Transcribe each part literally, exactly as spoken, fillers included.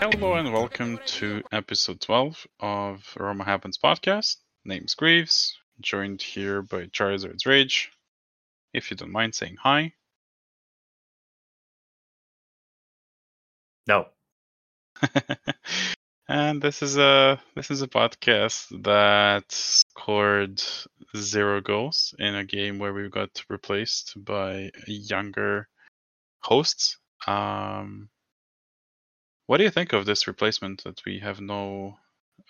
Hello and welcome to episode twelve of Roma Happens podcast. Name's Graves, joined here by Charizard's Rage. If you don't mind saying hi. No. And this is a this is a podcast that scored zero goals in a game where we got replaced by younger hosts. Um, what do you think of this replacement that we have no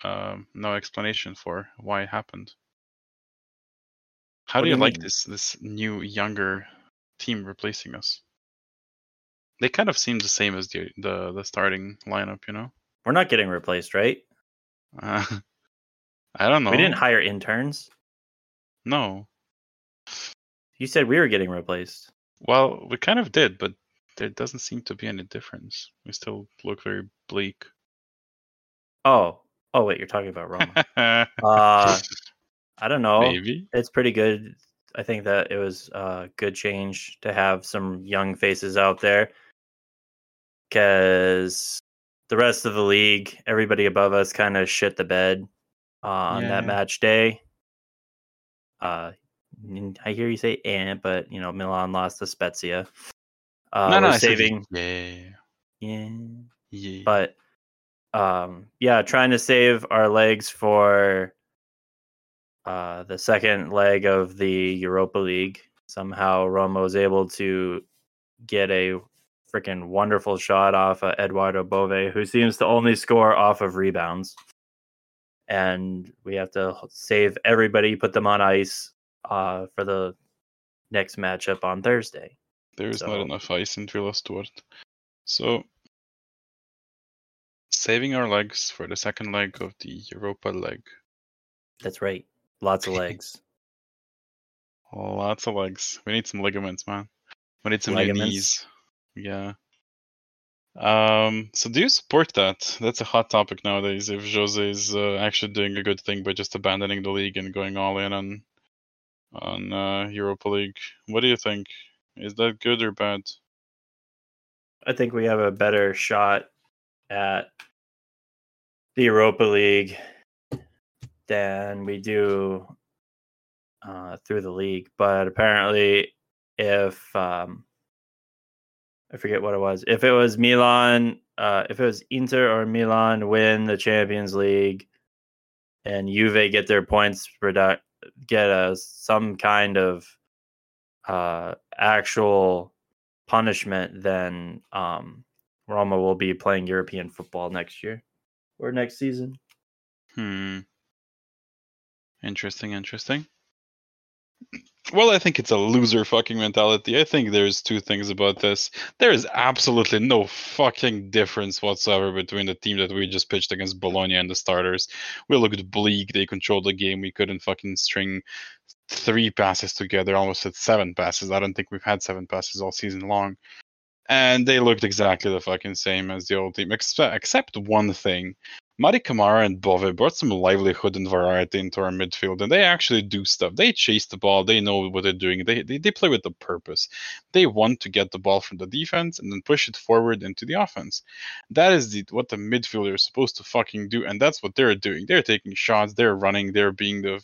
um, no explanation for why it happened? How do you like this this new younger team replacing us? They kind of seem the same as the the, the starting lineup, you know. We're not getting replaced, right? Uh, I don't know. We didn't hire interns. No. You said we were getting replaced. Well, we kind of did, but there doesn't seem to be any difference. We still look very bleak. Oh. Oh, wait, you're talking about Roma. uh, I don't know. Maybe. It's pretty good. I think that it was a good change to have some young faces out there. Because the rest of the league, everybody above us kind of shit the bed uh, on yeah. that match day. Uh, I hear you say and, but, you know, Milan lost to Spezia. Uh, no, no, saving. Said, yeah. yeah. Yeah. But, um, yeah, trying to save our legs for uh, the second leg of the Europa League. Somehow Roma was able to get a freaking wonderful shot off of Eduardo Bove, who seems to only score off of rebounds. And we have to save everybody, put them on ice uh, for the next matchup on Thursday. There is so. not enough ice in Villa Stuart. So, saving our legs for the second leg of the Europa League. That's right. Lots of legs. Lots of legs. We need some ligaments, man. We need some ligaments. New knees. Yeah. Um, so do you support that? That's a hot topic nowadays. If Jose is uh, actually doing a good thing by just abandoning the league and going all in on on uh, Europa League, what do you think? Is that good or bad? I think we have a better shot at the Europa League than we do uh, through the league. But apparently, if um, I forget what it was. If it was Milan, uh, if it was Inter or Milan win the Champions League and Juve get their points, redu- get a, some kind of uh, actual punishment, then um, Roma will be playing European football next year or next season. Hmm. Interesting, interesting. Well, I think it's a loser fucking mentality. I think there's two things about this. There is absolutely no fucking difference whatsoever between the team that we just pitched against Bologna and the starters. We looked bleak. They controlled the game. We couldn't fucking string three passes together. Almost at seven passes. I don't think we've had seven passes all season long. And they looked exactly the fucking same as the old team, except, except one thing. Madi Kamara and Bove brought some livelihood and variety into our midfield, and they actually do stuff. They chase the ball. They know what they're doing. They, they they play with the purpose. They want to get the ball from the defense and then push it forward into the offense. That is the, what the midfielder is supposed to fucking do, and that's what they're doing. They're taking shots. They're running. They're being the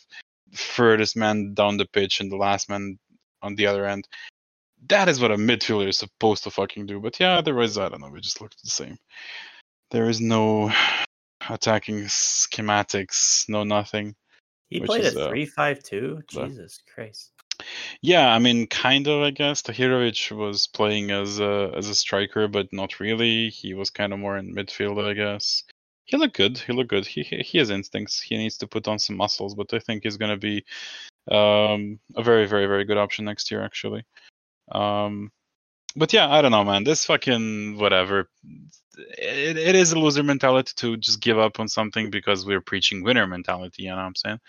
furthest man down the pitch and the last man on the other end. That is what a midfielder is supposed to fucking do. But yeah, otherwise, I don't know. We just looked the same. There is no attacking schematics, no nothing. He played is, a three five two. Uh, Jesus Christ. Yeah, I mean, kind of. I guess Tahirovic was playing as a as a striker, but not really. He was kind of more in midfield, I guess. He looked good. He looked good. He he has instincts. He needs to put on some muscles, but I think he's gonna be um, a very very very good option next year, actually. Um, but yeah, I don't know, man. This fucking whatever. It, it is a loser mentality to just give up on something because we're preaching winner mentality, you know what I'm saying?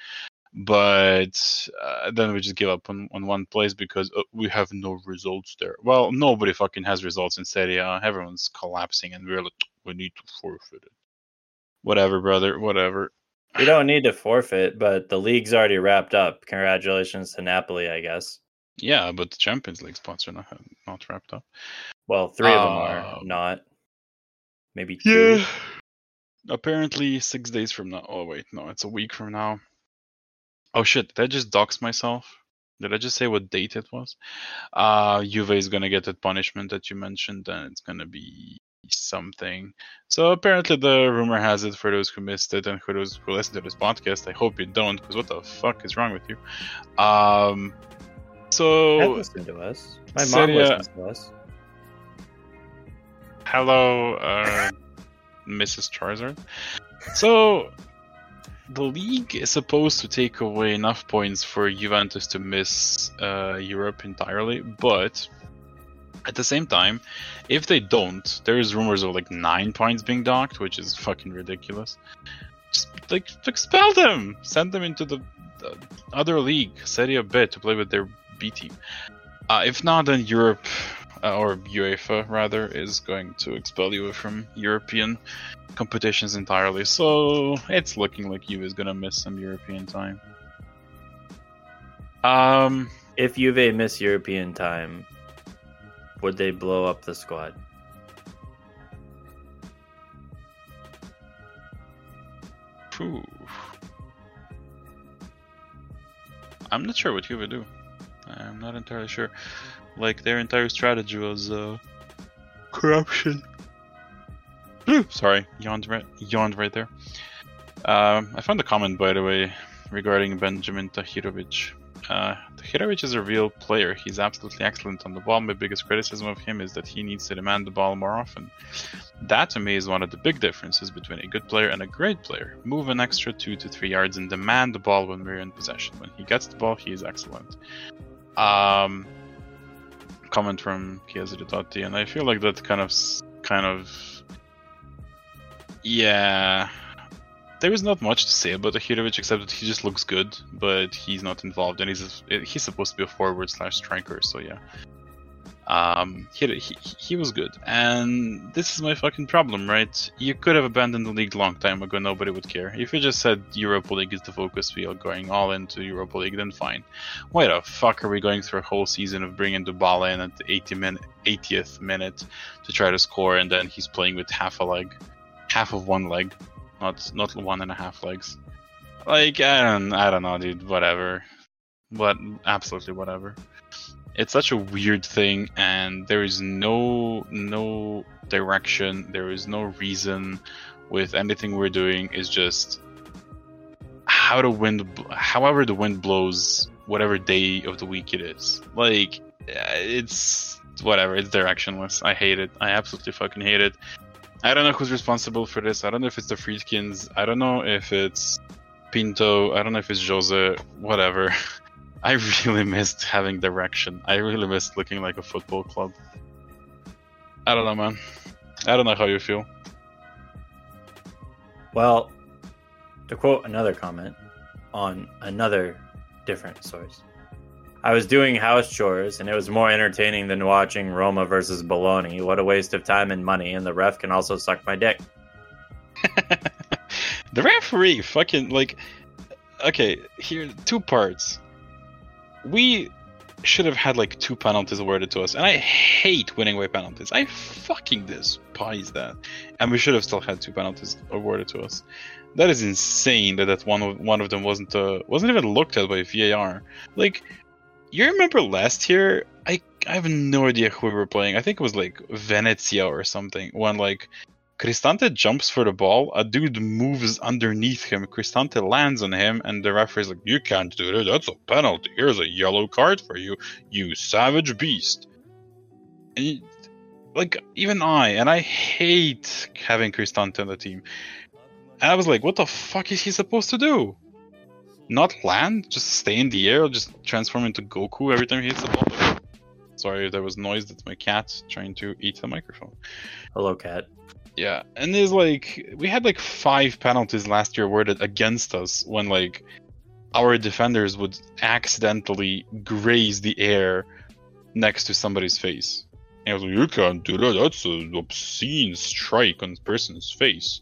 But uh, then we just give up on, on one place because uh, we have no results there. Well, nobody fucking has results in Serie A. Everyone's collapsing and we're like, we need to forfeit it. Whatever, brother, whatever. We don't need to forfeit, but the league's already wrapped up. Congratulations to Napoli, I guess. Yeah, but the Champions League spots are not, not wrapped up. Well, three of them uh, are not. maybe two. Yeah. Apparently six days from now. Oh, wait, no, it's a week from now. Oh, shit, did I just dox myself? Did I just say what date it was? Uh, Juve is going to get that punishment that you mentioned, and it's going to be something. So apparently the rumor has it, for those who missed it and for those who listen to this podcast, I hope you don't, because what the fuck is wrong with you? Um, so... Don't listen to us. My mom Serie... listens to us. Hello, uh, Missus Charizard. So... The league is supposed to take away enough points for Juventus to miss uh, Europe entirely, but at the same time, if they don't, there is rumors of like nine points being docked, which is fucking ridiculous. Just like expel them, send them into the, the other league, Serie B, to play with their B team. Uh, if not, then Europe uh, or UEFA rather is going to expel you from European competitions entirely, so it's looking like Juve is gonna miss some European time. Um, if Juve miss European time, would they blow up the squad? Ooh. I'm not sure what Juve do. I'm not entirely sure. Like, their entire strategy was uh, corruption. Sorry, yawned right, yawned right there. Um, I found a comment, by the way, regarding Benjamin Tahirovic. Uh, Tahirovic is a real player. He's absolutely excellent on the ball. My biggest criticism of him is that he needs to demand the ball more often. That, to me, is one of the big differences between a good player and a great player. Move an extra two to three yards and demand the ball when we're in possession. When he gets the ball, he is excellent. Um, comment from Chiesa Totti, and I feel like that kind of... kind of Yeah, there is not much to say about Tahirovic except that he just looks good, but he's not involved, and he's a, he's supposed to be a forward slash striker, so yeah. Um, he, he he was good, and this is my fucking problem, right? You could have abandoned the league long time ago, nobody would care. If you just said Europa League is the focus, we are going all into Europa League, then fine. Why the fuck are we going through a whole season of bringing Dybala in at the eightieth minute to try to score, and then he's playing with half a leg? Half of one leg, not not one and a half legs. Like, I don't, I don't know, dude. Whatever, but absolutely whatever. It's such a weird thing, and there is no no direction. There is no reason with anything we're doing. It's just how the wind, however the wind blows, whatever day of the week it is. Like, it's whatever. It's directionless. I hate it. I absolutely fucking hate it. I don't know who's responsible for this. I don't know if it's the Friedkins. I don't know if it's Pinto. I don't know if it's Jose. Whatever. I really missed having direction. I really missed looking like a football club. I don't know, man. I don't know how you feel. Well, to quote another comment on another different source, I was doing house chores, and it was more entertaining than watching Roma versus Bologna. What a waste of time and money, and the ref can also suck my dick. The referee fucking, like... Okay, here, two parts. We should have had, like, two penalties awarded to us, and I hate winning away penalties. I fucking despise that. And we should have still had two penalties awarded to us. That is insane that, that one, of, one of them wasn't uh, wasn't even looked at by V A R. Like... You remember last year? I I have no idea who we were playing. I think it was like Venezia or something. When like Cristante jumps for the ball, a dude moves underneath him. Cristante lands on him, and the referee's like, "You can't do that. That's a penalty. Here's a yellow card for you, you savage beast." And you, like even I, and I hate having Cristante on the team. And I was like, "What the fuck is he supposed to do? Not land, just stay in the air, or just transform into Goku every time he hits the ball." Sorry, there was noise. That's my cat trying to eat the microphone. Hello, cat. Yeah, and there's like, we had like five penalties last year awarded against us when like our defenders would accidentally graze the air next to somebody's face. And I was like, "You can't do that. That's an obscene strike on the person's face."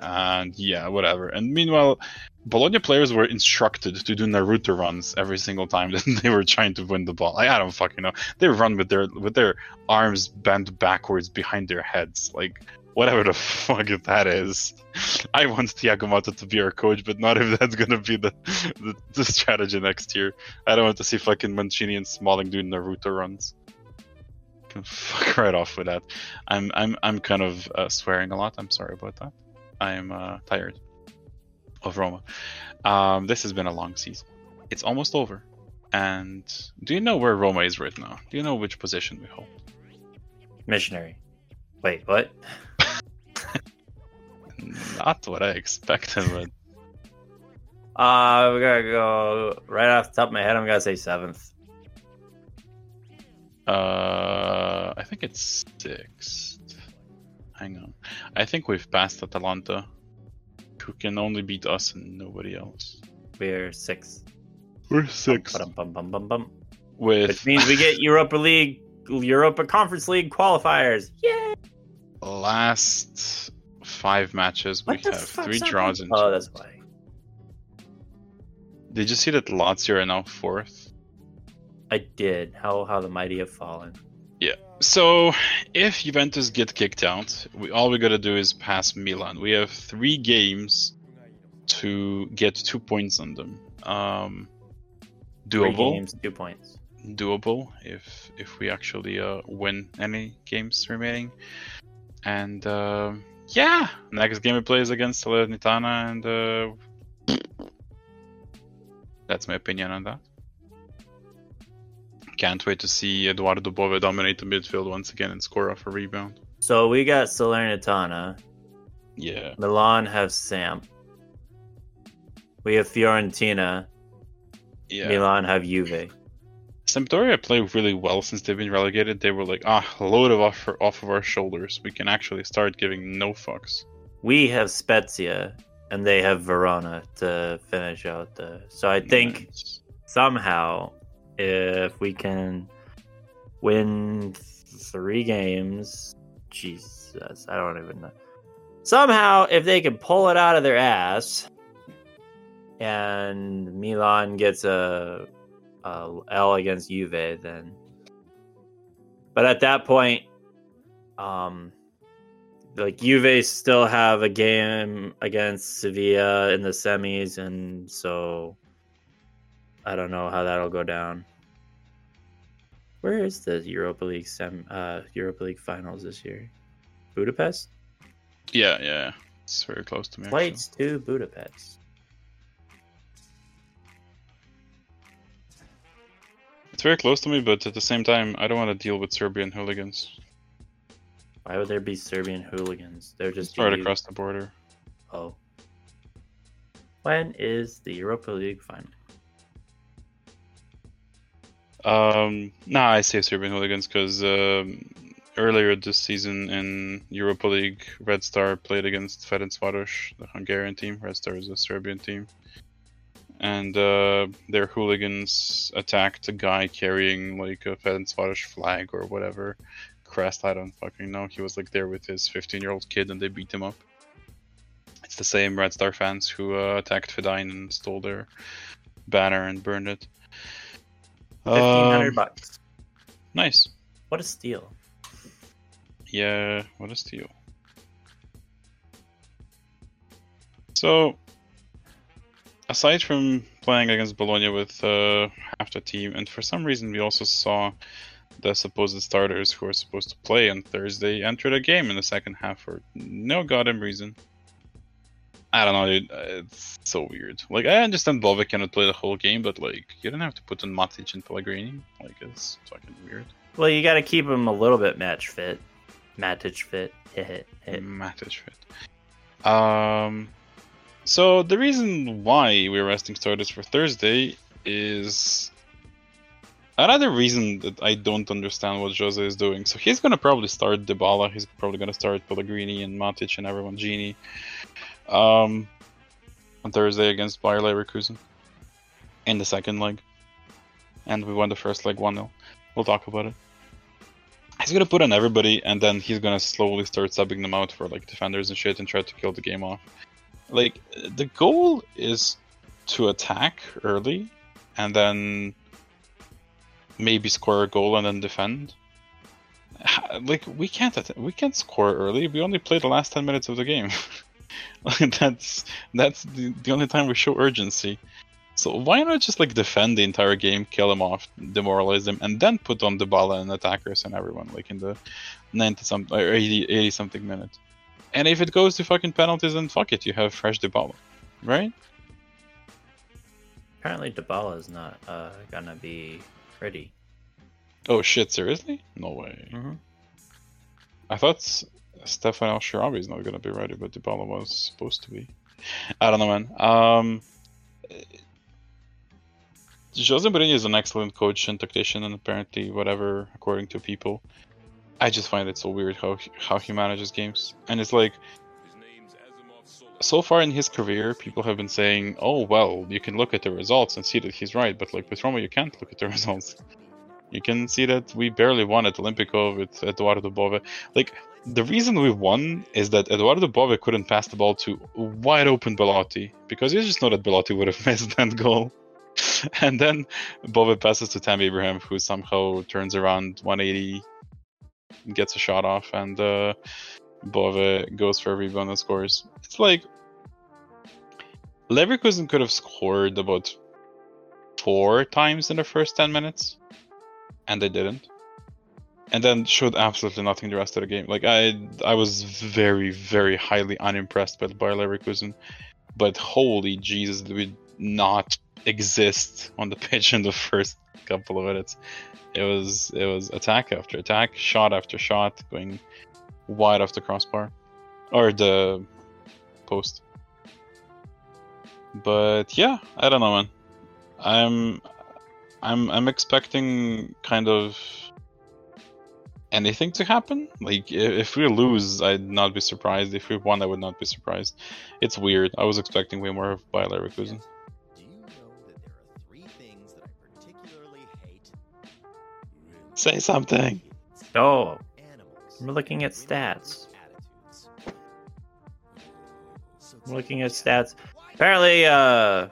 And yeah, whatever. And meanwhile, Bologna players were instructed to do Naruto runs every single time that they were trying to win the ball. Like, I don't fucking know. They run with their with their arms bent backwards behind their heads. Like, whatever the fuck that is. I want Thiago Motta to be our coach, but not if that's gonna be the, the the strategy next year. I don't want to see fucking Mancini and Smalling doing Naruto runs. Can fuck right off with that. I'm I'm I'm kind of uh, swearing a lot. I'm sorry about that. I'm uh, tired of Roma. Um, this has been a long season. It's almost over. And do you know where Roma is right now? Do you know which position we hold? Missionary. Wait, what? Not what I expected, but... Uh, we gotta go... Right off the top of my head, I'm gonna say seventh. Uh, I think it's sixth. Hang on. I think we've passed Atalanta, who can only beat us and nobody else. We're sixth. We're sixth. Bum, bum, bum, bum, bum. With... Which means we get Europa League, Europa Conference League qualifiers. Yay! Last five matches, we have three draws and two. Oh, that's why. Did you see that Lazio are now fourth? I did. How how the mighty have fallen. Yeah. So if Juventus get kicked out, we all we gotta do is pass Milan. We have three games to get two points on them. Um, doable. Three games, two points. Doable if if we actually uh, win any games remaining. And uh, yeah, next game we play is against Salernitana, and uh, that's my opinion on that. Can't wait to see Eduardo Bove dominate the midfield once again and score off a rebound. So we got Salernitana. Yeah. Milan have Samp. We have Fiorentina. Yeah. Milan have Juve. Sampdoria play really well since they've been relegated. They were like, ah, load of off, off of our shoulders. We can actually start giving no fucks. We have Spezia, and they have Verona to finish out the... So I think nice. Somehow, if we can win three games... Jesus, I don't even know. Somehow, if they can pull it out of their ass, and Milan gets a... Uh, L against Juve then, but at that point, um, like Juve still have a game against Sevilla in the semis, and so I don't know how that'll go down. Where is the Europa League sem? Uh, Europa League finals this year? Budapest? Yeah, yeah, it's very close to me. Flights to Budapest. It's very close to me, but at the same time, I don't want to deal with Serbian hooligans. Why would there be Serbian hooligans? They're just right be... across the border. Oh. When is the Europa League final? Um, nah, I say Serbian hooligans because um, earlier this season in Europa League, Red Star played against Ferencvaros, the Hungarian team. Red Star is a Serbian team. And uh, their hooligans attacked a guy carrying like a Ferencvaros flag or whatever crest. I don't fucking know. He was like there with his fifteen-year-old kid, and they beat him up. It's the same Red Star fans who uh, attacked Fedine and stole their banner and burned it. Fifteen hundred um, bucks. Nice. What a steal. Yeah, what a steal. So. Aside from playing against Bologna with uh, half the team, and for some reason we also saw the supposed starters who are supposed to play on Thursday enter the game in the second half for no goddamn reason. I don't know, dude. It's so weird. Like, I understand Bove cannot play the whole game, but like, you don't have to put on Matic and Pellegrini. Like, it's fucking weird. Well, you gotta keep him a little bit match fit. Matic fit. Hit, hit. Matic fit. Um... So the reason why we're resting starters for Thursday is another reason that I don't understand what Jose is doing. So he's going to probably start Dybala. He's probably going to start Pellegrini and Matic and everyone Gini um, on Thursday against Bayer Leverkusen in the second leg. And we won the first leg one nil. We'll talk about it. He's going to put on everybody, and then he's going to slowly start subbing them out for like defenders and shit and try to kill the game off. Like, the goal is to attack early and then maybe score a goal and then defend. like we can't we can't score early. We only play the last ten minutes of the game. Like that's that's the, the only time we show urgency. So why not just like defend the entire game, kill them off, demoralize them, and then put on Dybala and attackers and everyone like in the ninety some or eighty something minute. And if it goes to fucking penalties, then fuck it, you have fresh Dybala, right? Apparently Dybala is not uh, gonna be ready. Oh shit! Seriously? No way. Mm-hmm. I thought Stefan Al-Shirabi is not gonna be ready, but Dybala was supposed to be. I don't know, man. Um, Jose Mourinho is an excellent coach and tactician, and apparently whatever, according to people. I just find it so weird how how he manages games, and it's like, so far in his career, people have been saying, "Oh well, you can look at the results and see that he's right," but like with Roma, you can't look at the results. You can see that we barely won at Olympico with Eduardo Bove. Like, the reason we won is that Eduardo Bove couldn't pass the ball to wide open Bellotti, because you just know that Bellotti would have missed that goal. And then Bove passes to Tammy Abraham, who somehow turns around one eighty, gets a shot off, and uh, Bove goes for a rebound and scores. It's like, Leverkusen could have scored about four times in the first ten minutes. And they didn't, and then showed absolutely nothing the rest of the game. Like I, I was very, very highly unimpressed by Bayer Leverkusen, but holy Jesus, did we not exist on the pitch in the first couple of minutes? It was, it was attack after attack, shot after shot, going wide off the crossbar or the post. But yeah, I don't know, man. I'm. I'm I'm expecting kind of anything to happen. Like if we lose, I'd not be surprised. If we won, I would not be surprised. It's weird. I was expecting way more of Bayer Leverkusen. Do you know that there are three things that I particularly hate? Say something. Oh, we're looking at stats. We're looking at stats. Apparently, uh.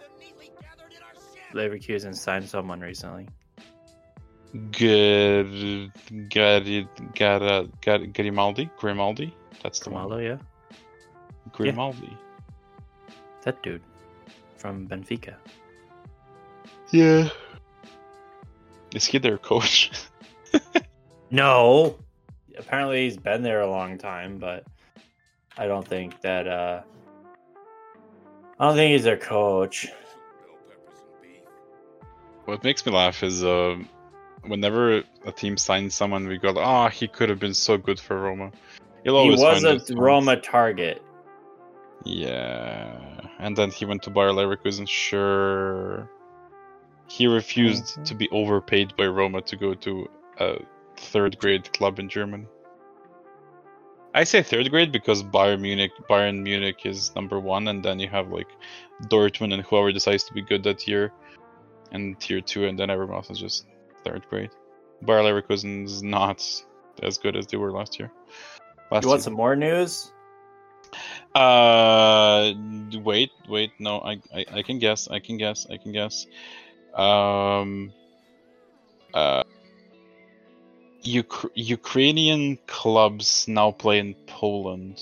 Leverkusen signed someone recently. G- G- G- G- Grimaldi? Grimaldi? That's the Grimaldo, one. Yeah. Grimaldi. Yeah. That dude. From Benfica. Yeah. Is he their coach? No. Apparently he's been there a long time, but I don't think that... Uh... I don't think he's their coach. What makes me laugh is uh, whenever a team signs someone, we go, "Ah, oh, he could have been so good for Roma." He was a Roma ones. target. Yeah, and then he went to Bayer Leverkusen. Sure, he refused mm-hmm. to be overpaid by Roma to go to a third-grade club in Germany. I say third grade because Bayern Munich, Bayern Munich is number one, and then you have like Dortmund and whoever decides to be good that year. And tier two, and then everyone else is just third grade. Bayer Leverkusen is not as good as they were last year. Last you want year. Some more news? Uh, wait, wait, no, I, I, I can guess, I can guess, I can guess. Um, uh, Uk- Ukrainian clubs now play in Poland.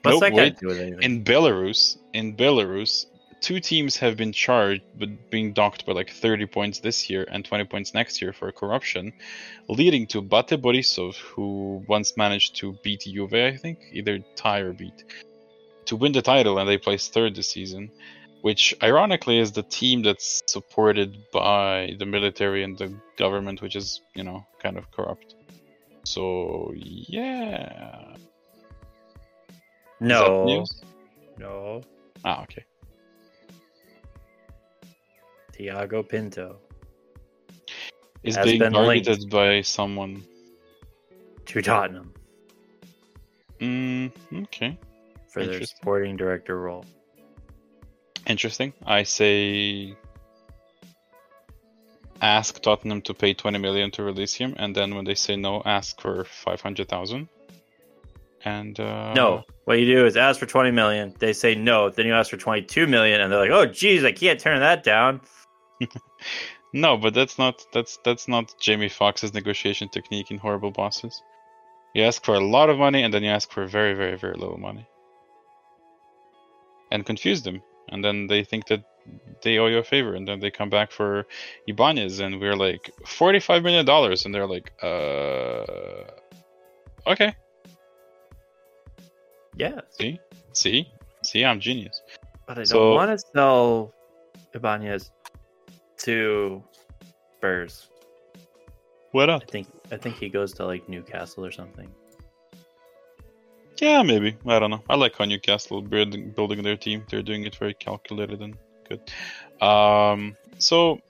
What's nope, that wait, do in Belarus, in Belarus. Two teams have been charged with being docked by like thirty points this year and twenty points next year for corruption, leading to Bate Borisov, who once managed to beat Juve, I think, either tie or beat, to win the title, and they placed third this season, which ironically is the team that's supported by the military and the government, which is, you know, kind of corrupt. So, yeah. No. News? No. Ah, okay. Thiago Pinto is being targeted by someone to Tottenham. Mm, okay. For their sporting director role. Interesting. I say ask Tottenham to pay twenty million to release him, and then when they say no, ask for five hundred thousand. And uh, no, what you do is ask for twenty million. They say no, then you ask for twenty-two million, and they're like, "Oh, geez, I can't turn that down." No, but that's not that's that's not Jamie Foxx's negotiation technique in Horrible Bosses. You ask for a lot of money, and then you ask for very, very, very little money, and confuse them, and then they think that they owe you a favor, and then they come back for Ibanez, and we're like forty-five million dollars, and they're like, uh, okay, yeah, see, see, see, I'm genius. But I so, don't want to sell Ibanez to Spurs. What up? I think I think he goes to like Newcastle or something. Yeah, maybe. I don't know. I like how Newcastle building building their team. They're doing it very calculated and good. Um, so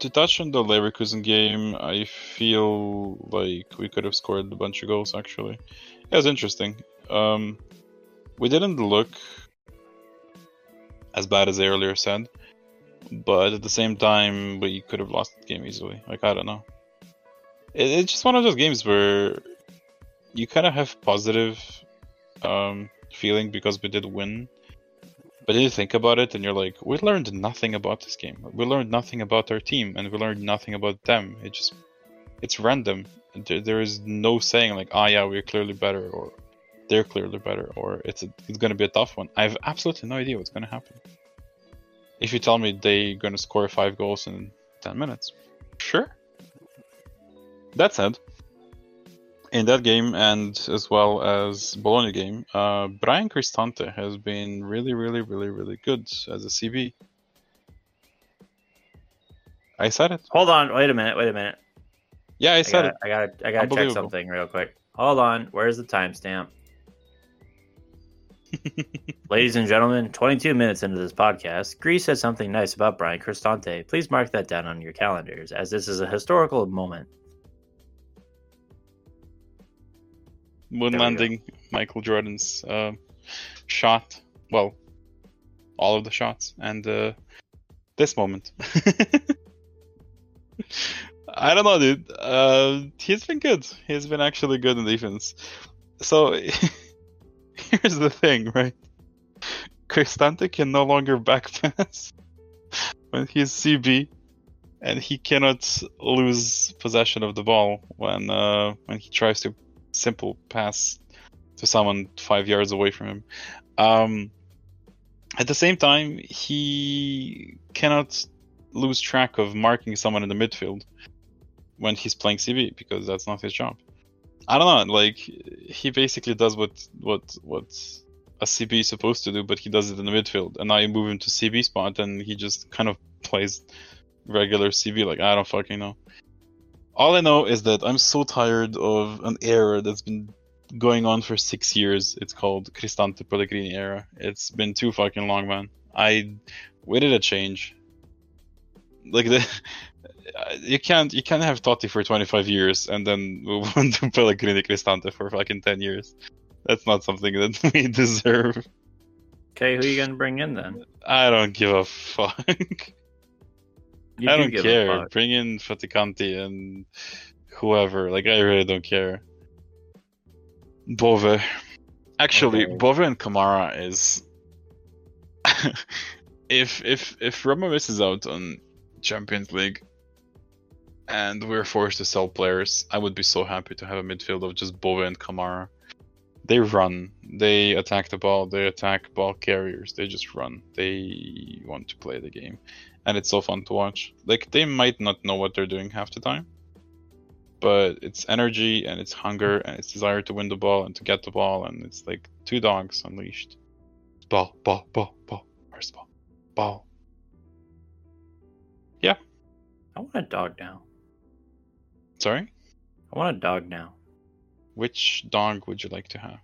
to touch on the Leverkusen game, I feel like we could have scored a bunch of goals. Actually, it was interesting. Um, we didn't look as bad as I earlier said, but at the same time, we could have lost the game easily. Like, I don't know. It, it's just one of those games where you kind of have positive um, feeling because we did win. But then you think about it and you're like, we learned nothing about this game. We learned nothing about our team and we learned nothing about them. It just, it's random. There, there is no saying like, ah, oh, yeah, we're clearly better or they're clearly better or it's, a, it's going to be a tough one. I have absolutely no idea what's going to happen. If you tell me they're going to score five goals in ten minutes, sure. That said, in that game and as well as Bologna game, uh, Brian Cristante has been really, really, really, really good as a C B. I said it. Hold on. Wait a minute. Wait a minute. Yeah, I said I gotta, it. I got I to gotta check something real quick. Hold on. Where's the timestamp? Ladies and gentlemen, twenty-two minutes into this podcast, Greece said something nice about Brian Cristante. Please mark that down on your calendars, as this is a historical moment. Moon landing, Michael Jordan's uh, shot. Well, all of the shots, and uh, this moment. I don't know, dude. Uh, he's been good. He's been actually good in defense. So... Here's the thing, right? Cristante can no longer backpass when he's C B, and he cannot lose possession of the ball when uh, when he tries to simple pass to someone five yards away from him. Um, at the same time, he cannot lose track of marking someone in the midfield when he's playing C B because that's not his job. I don't know, like, he basically does what, what what a C B is supposed to do, but he does it in the midfield. And now you move him to C B spot, and he just kind of plays regular C B. Like, I don't fucking know. All I know is that I'm so tired of an era that's been going on for six years. It's called Cristante Pellegrini era. It's been too fucking long, man. I waited a change. Like, the... You can't you can't have Totti for twenty-five years and then we want to Pellegrini Cristante for fucking ten years. That's not something that we deserve. Okay, who are you gonna bring in then? I don't give a fuck. You I do don't care. Bring in Faticanti and whoever. Like, I really don't care. Bove. Actually, okay. Bove and Kamara is. if if if Roma misses out on Champions League, and we're forced to sell players, I would be so happy to have a midfield of just Bove and Kamara. They run. They attack the ball. They attack ball carriers. They just run. They want to play the game. And it's so fun to watch. Like, they might not know what they're doing half the time, but it's energy, and it's hunger, and it's desire to win the ball and to get the ball, and it's like two dogs unleashed. Ball, ball, ball, ball. Where's the ball? Ball. Yeah. I want a dog now. Sorry? I want a dog now. Which dog would you like to have?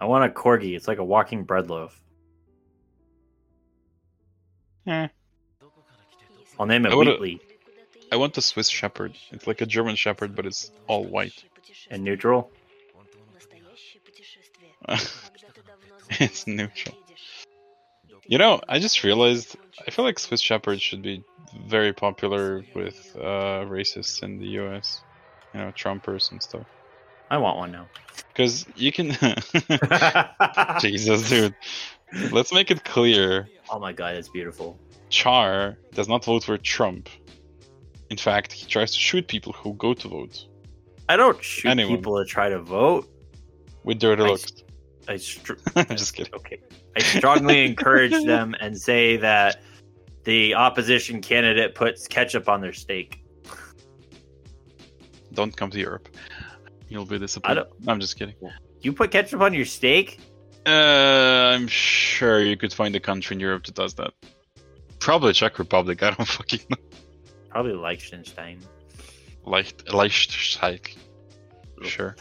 I want a corgi. It's like a walking bread loaf. Eh. I'll name it I Wheatley. I want the Swiss Shepherd. It's like a German Shepherd, but it's all white. And neutral? It's neutral. You know, I just realized, I feel like Swiss Shepherds should be very popular with uh, racists in the U S. You know, Trumpers and stuff. I want one now. Because you can... Jesus, dude. Let's make it clear. Oh my god, that's beautiful. Char does not vote for Trump. In fact, he tries to shoot people who go to vote. I don't shoot Anyone. people that try to vote. With dirty I, looks. I str- I'm just kidding. Okay. I strongly encourage them and say that the opposition candidate puts ketchup on their steak. Don't come to Europe. You'll be disappointed. I'm just kidding. You put ketchup on your steak? Uh, I'm sure you could find a country in Europe that does that. Probably Czech Republic. I don't fucking know. Probably Liechtenstein. Leicht, Liechtenstein. Sure.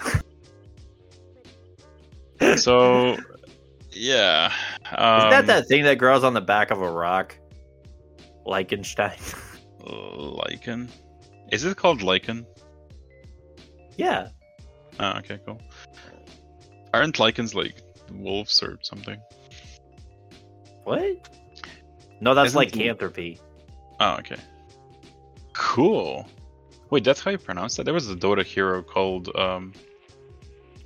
So, yeah. Um, Is that that thing that grows on the back of a rock? Liechtenstein. Lichen? Is it called lichen? Yeah. Oh, okay, cool. Aren't lichens like wolves or something? What? No, that's Isn't lycanthropy. L- oh, okay. Cool. Wait, that's how you pronounce that? There was a Dota hero called... Um...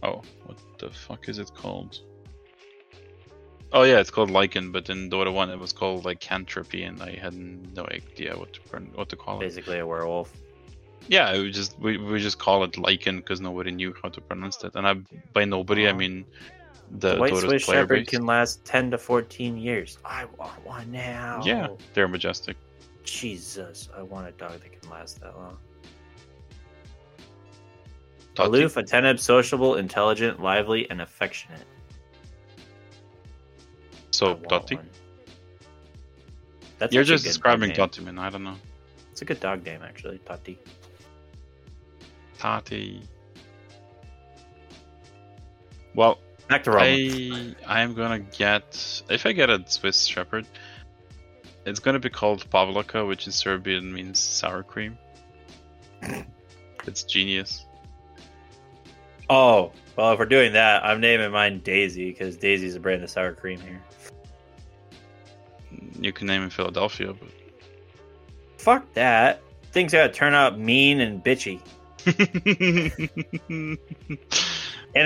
Oh, what the fuck is it called? Oh yeah, it's called Lycan, but in Dota one it was called lycanthropy, and I had no idea what to what to call it. Basically a werewolf. Yeah, we just we, we just call it Lycan because nobody knew how to pronounce that. And I, by nobody, I mean the, the White Dota's Swiss Shepherd base. Can last ten to fourteen years. I want one now. Yeah, they're majestic. Jesus, I want a dog that can last that long. Totti. Aloof, attentive, sociable, intelligent, lively, and affectionate. So, Totti? That's You're just describing Totti, man. I don't know. It's a good dog name, actually. Totti. Totti. Well, back to I, I'm going to get... If I get a Swiss Shepherd, it's going to be called Pavlaka, which in Serbian means sour cream. It's genius. Oh, well, if we're doing that, I'm naming mine Daisy, because Daisy's a brand of sour cream here. You can name it Philadelphia, but... Fuck that. Things gotta turn out mean and bitchy. And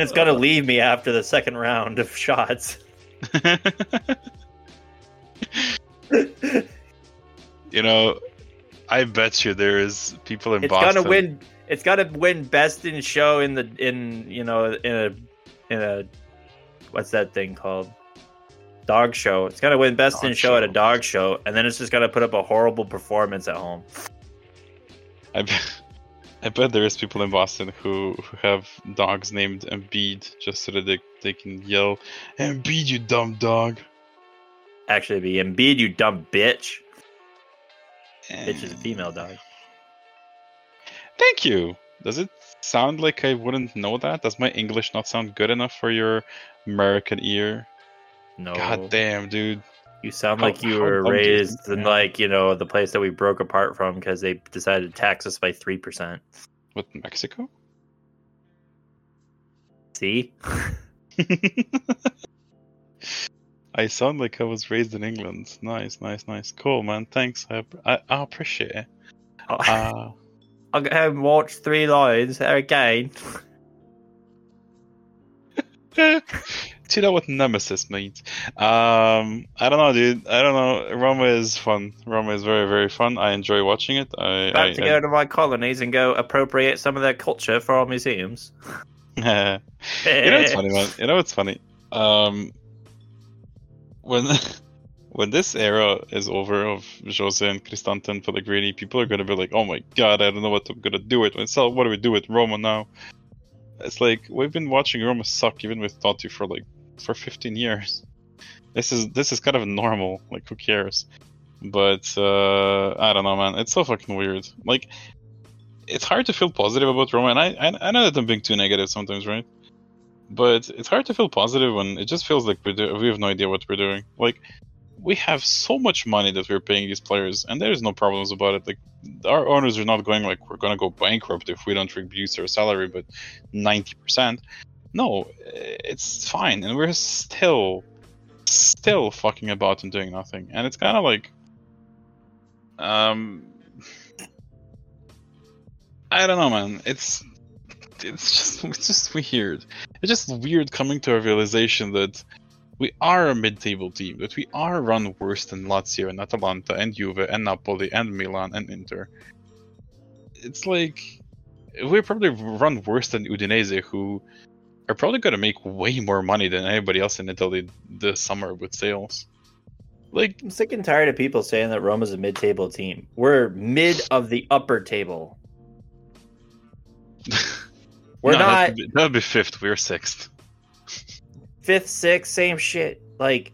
it's gonna leave me after the second round of shots. You know, I bet you there is people in it's Boston... It's gonna win... It's got to win Best in Show in the in you know in a in a what's that thing called dog show. It's got to win Best dog in show, show at a dog show, and then it's just got to put up a horrible performance at home. I bet, I bet there is people in Boston who, who have dogs named Embiid just so that they they can yell Embiid, you dumb dog. Actually, be Embiid, you dumb bitch. And... Bitch is a female dog. Thank you. Does it sound like I wouldn't know that? Does my English not sound good enough for your American ear? No. God damn, dude. You sound how, like you were raised in, like, you know, the place that we broke apart from because they decided to tax us by three percent. What, Mexico? See? I sound like I was raised in England. Nice, nice, nice. Cool, man. Thanks. I, I, I appreciate it. Oh. Uh, I'll go home and watch three lines again. Do you know what nemesis means? Um, I don't know, dude. I don't know. Roma is fun. Roma is very, very fun. I enjoy watching it. I have to go I, to my colonies and go appropriate some of their culture for our museums. You know what's funny, man? You know what's funny? Um, when... When this era is over of Jose and Cristante and Pellegrini, people are going to be like, oh my god, I don't know what I'm going to do with myself. What do we do with Roma now? It's like, we've been watching Roma suck, even with Totti, for like for fifteen years. This is this is kind of normal. Like, who cares? But, uh, I don't know, man. It's so fucking weird. Like, it's hard to feel positive about Roma, and I, I, I know that I'm being too negative sometimes, right? But it's hard to feel positive when it just feels like we do, we have no idea what we're doing. Like... We have so much money that we're paying these players, and there's no problems about it. Like, our owners are not going like, we're going to go bankrupt if we don't reduce our salary by ninety percent. No, it's fine. And we're still, still fucking about and doing nothing. And it's kind of like, um, I don't know, man. It's, it's just, it's just weird. It's just weird coming to a realization that We are a mid-table team, but we are run worse than Lazio and Atalanta and Juve and Napoli and Milan and Inter. It's like, we're probably run worse than Udinese, who are probably going to make way more money than anybody else in Italy this summer with sales. Like, I'm sick and tired of people saying that Roma's a mid-table team. We're mid of the upper table. We're no, not... That would be, be fifth. We're sixth. Fifth, sixth, same shit. Like,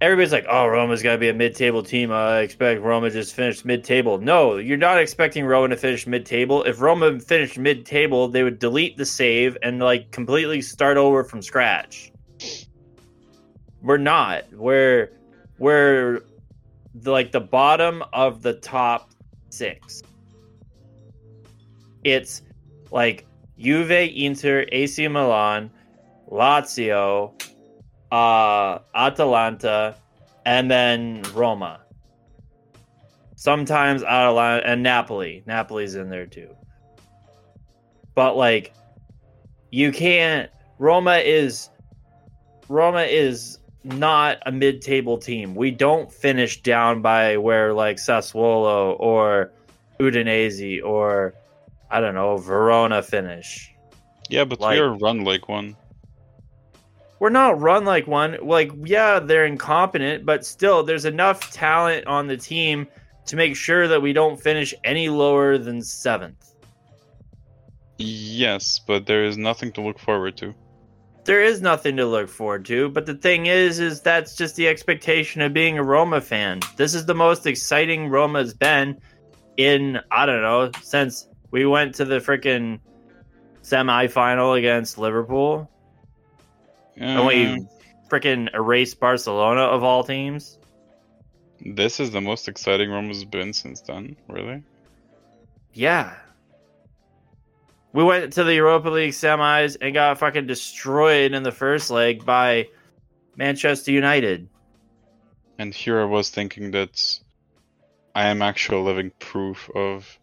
everybody's like, oh, Roma's got to be a mid-table team. I expect Roma just finished mid-table. No, you're not expecting Roma to finish mid-table. If Roma finished mid-table, they would delete the save and, like, completely start over from scratch. We're not. We're, we're like, the bottom of the top six. It's, like, Juve, Inter, A C Milan, Lazio, uh, Atalanta, and then Roma. Sometimes Atalanta and Napoli. Napoli's in there too. But like, you can't. Roma is Roma is not a mid-table team. We don't finish down by where like Sassuolo or Udinese or I don't know Verona finish. Yeah, but like, we're run like one. We're not run like one. Like, yeah, they're incompetent, but still, there's enough talent on the team to make sure that we don't finish any lower than seventh. Yes, but there is nothing to look forward to. There is nothing to look forward to, but the thing is, is that's just the expectation of being a Roma fan. This is the most exciting Roma's been in, I don't know, since we went to the freaking semi-final against Liverpool. And we freaking erased Barcelona of all teams. This is the most exciting Roma's been since then, really? Yeah. We went to the Europa League semis and got fucking destroyed in the first leg by Manchester United. And here I was thinking that I am actual living proof of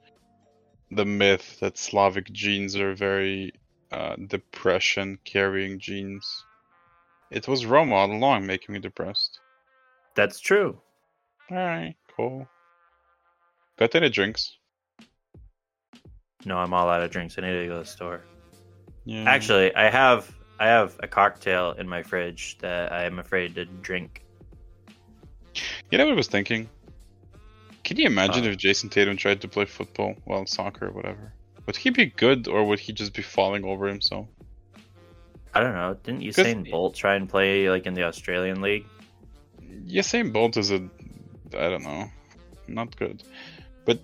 the myth that Slavic genes are very uh, depression-carrying genes. It was Roma all along making me depressed. That's true. Alright, cool. Got any drinks? No, I'm all out of drinks. I need to go to the store. Yeah. Actually, I have I have a cocktail in my fridge that I am afraid to drink. You know what I was thinking? Can you imagine uh, if Jason Tatum tried to play football, well, soccer or whatever? Would he be good or would he just be falling over himself? I don't know. Didn't Usain Bolt try and play like in the Australian league? Usain Bolt is a, I don't know, not good. But